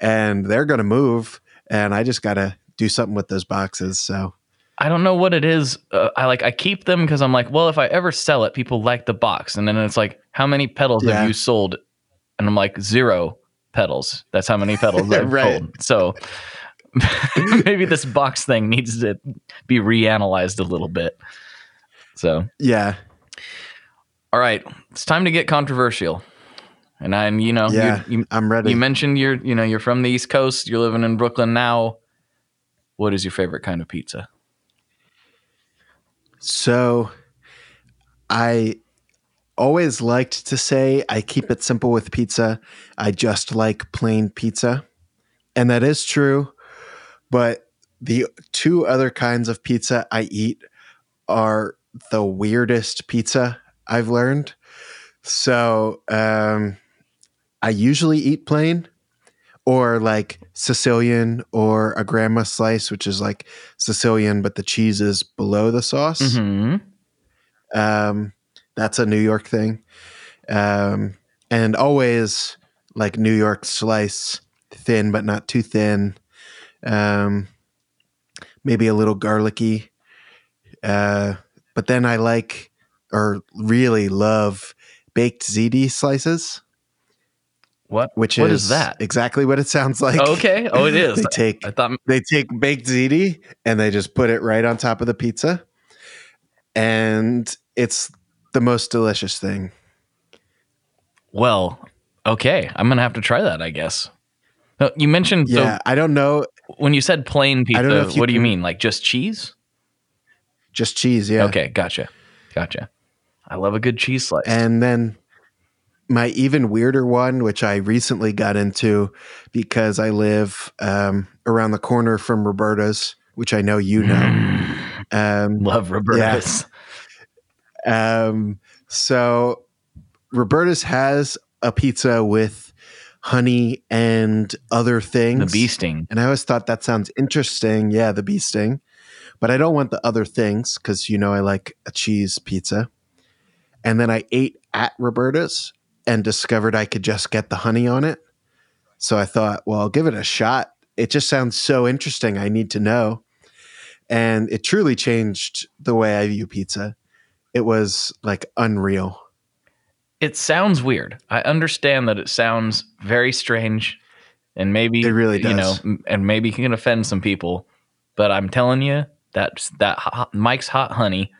and they're going to move, and I just got to do something with those boxes. So I don't know what it is. I keep them because I'm like, well, if I ever sell it, people like the box. And then it's like, how many pedals have you sold? And I'm like, 0 pedals. That's how many pedals I've sold. So maybe this box thing needs to be reanalyzed a little bit. So yeah. All right, it's time to get controversial. And I'm ready. You mentioned you're from the East Coast. You're living in Brooklyn now. What is your favorite kind of pizza? So I always liked to say I keep it simple with pizza. I just like plain pizza. And that is true. But the two other kinds of pizza I eat are the weirdest pizza I've learned. So I usually eat plain, or like Sicilian, or a grandma slice, which is like Sicilian, but the cheese is below the sauce. Mm-hmm. That's a New York thing. And always like New York slice, thin, but not too thin. Maybe a little garlicky. But then I like, or really love, baked ziti slices. What? Which what is that? Exactly what it sounds like. Oh, okay. Oh, it is. They take baked ziti and they just put it right on top of the pizza. And it's the most delicious thing. Well, okay. I'm going to have to try that, I guess. No, you mentioned... Yeah, I don't know. When you said plain pizza, what do you mean? Like just cheese? Just cheese, yeah. Okay, gotcha. I love a good cheese slice. And then... my even weirder one, which I recently got into because I live around the corner from Roberta's, which I know you know. Love Roberta's. Yeah. So Roberta's has a pizza with honey and other things. The bee sting. And I always thought that sounds interesting. Yeah, the bee sting. But I don't want the other things because, you know, I like a cheese pizza. And then I ate at Roberta's and discovered I could just get the honey on it. So I thought, well, I'll give it a shot. It just sounds so interesting. I need to know. And it truly changed the way I view pizza. It was like unreal. It sounds weird. I understand that it sounds very strange and maybe it really does. You know, and maybe can offend some people, but I'm telling you that Mike's hot honey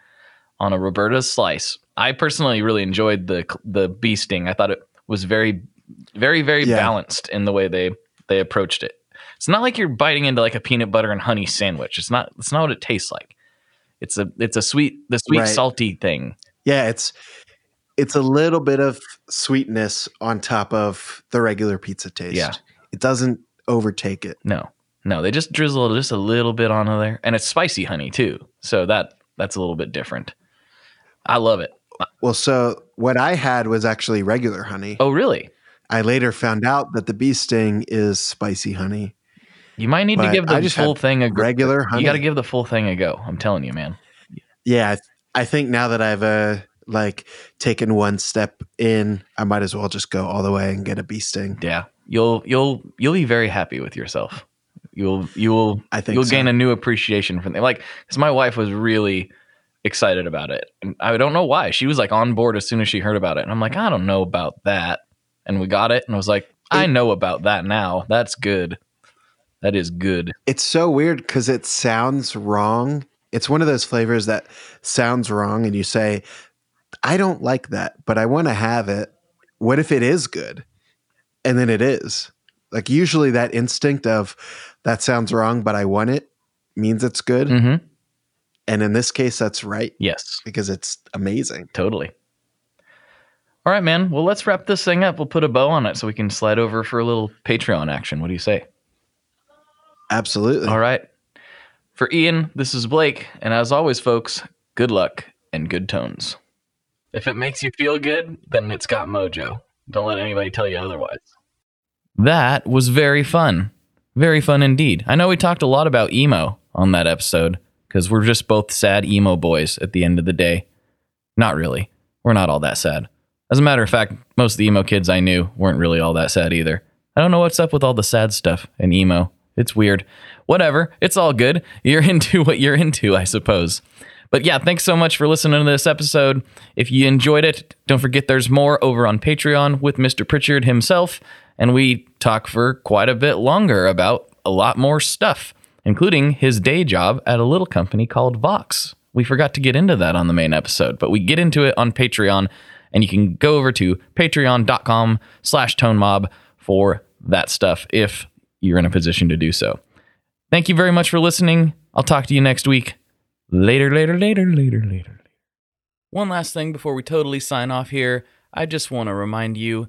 on a Roberta's slice. I personally really enjoyed the bee sting. I thought it was very, very, very balanced in the way they approached it. It's not like you're biting into like a peanut butter and honey sandwich. It's not what it tastes like. It's a sweet right. salty thing. Yeah, it's a little bit of sweetness on top of the regular pizza taste. Yeah. It doesn't overtake it. No, they just drizzle just a little bit onto there, and it's spicy honey too. So that's a little bit different. I love it. Well, so what I had was actually regular honey. Oh, really? I later found out that the bee sting is spicy honey. You might need to give the full thing a go. Regular honey. You got to give the full thing a go. I'm telling you, man. Yeah. I think now that I've taken one step in, I might as well just go all the way and get a bee sting. Yeah. You'll be very happy with yourself. You'll gain a new appreciation from it. Like, cause my wife was really excited about it, and I don't know why. She was like on board as soon as she heard about it, and I'm like, I don't know about that. And we got it, and I was like, I know about that now. That's good. That is good. It's so weird because it sounds wrong. It's one of those flavors that sounds wrong, and you say, I don't like that, but I want to have it. What if it is good? And then it is. Like, usually that instinct of that sounds wrong, but I want it means it's good. Mm-hmm. And in this case, that's right. Yes. Because it's amazing. Totally. All right, man. Well, let's wrap this thing up. We'll put a bow on it so we can slide over for a little Patreon action. What do you say? Absolutely. All right. For Ian, this is Blake. And as always, folks, good luck and good tones. If it makes you feel good, then it's got mojo. Don't let anybody tell you otherwise. That was very fun. Very fun indeed. I know we talked a lot about emo on that episode, because we're just both sad emo boys at the end of the day. Not really. We're not all that sad. As a matter of fact, most of the emo kids I knew weren't really all that sad either. I don't know what's up with all the sad stuff in emo. It's weird. Whatever. It's all good. You're into what you're into, I suppose. But yeah, thanks so much for listening to this episode. If you enjoyed it, don't forget there's more over on Patreon with Mr. Pritchard himself. And we talk for quite a bit longer about a lot more stuff, including his day job at a little company called Vox. We forgot to get into that on the main episode, but we get into it on Patreon, and you can go over to patreon.com/tonemob for that stuff if you're in a position to do so. Thank you very much for listening. I'll talk to you next week. Later. One last thing before we totally sign off here. I just want to remind you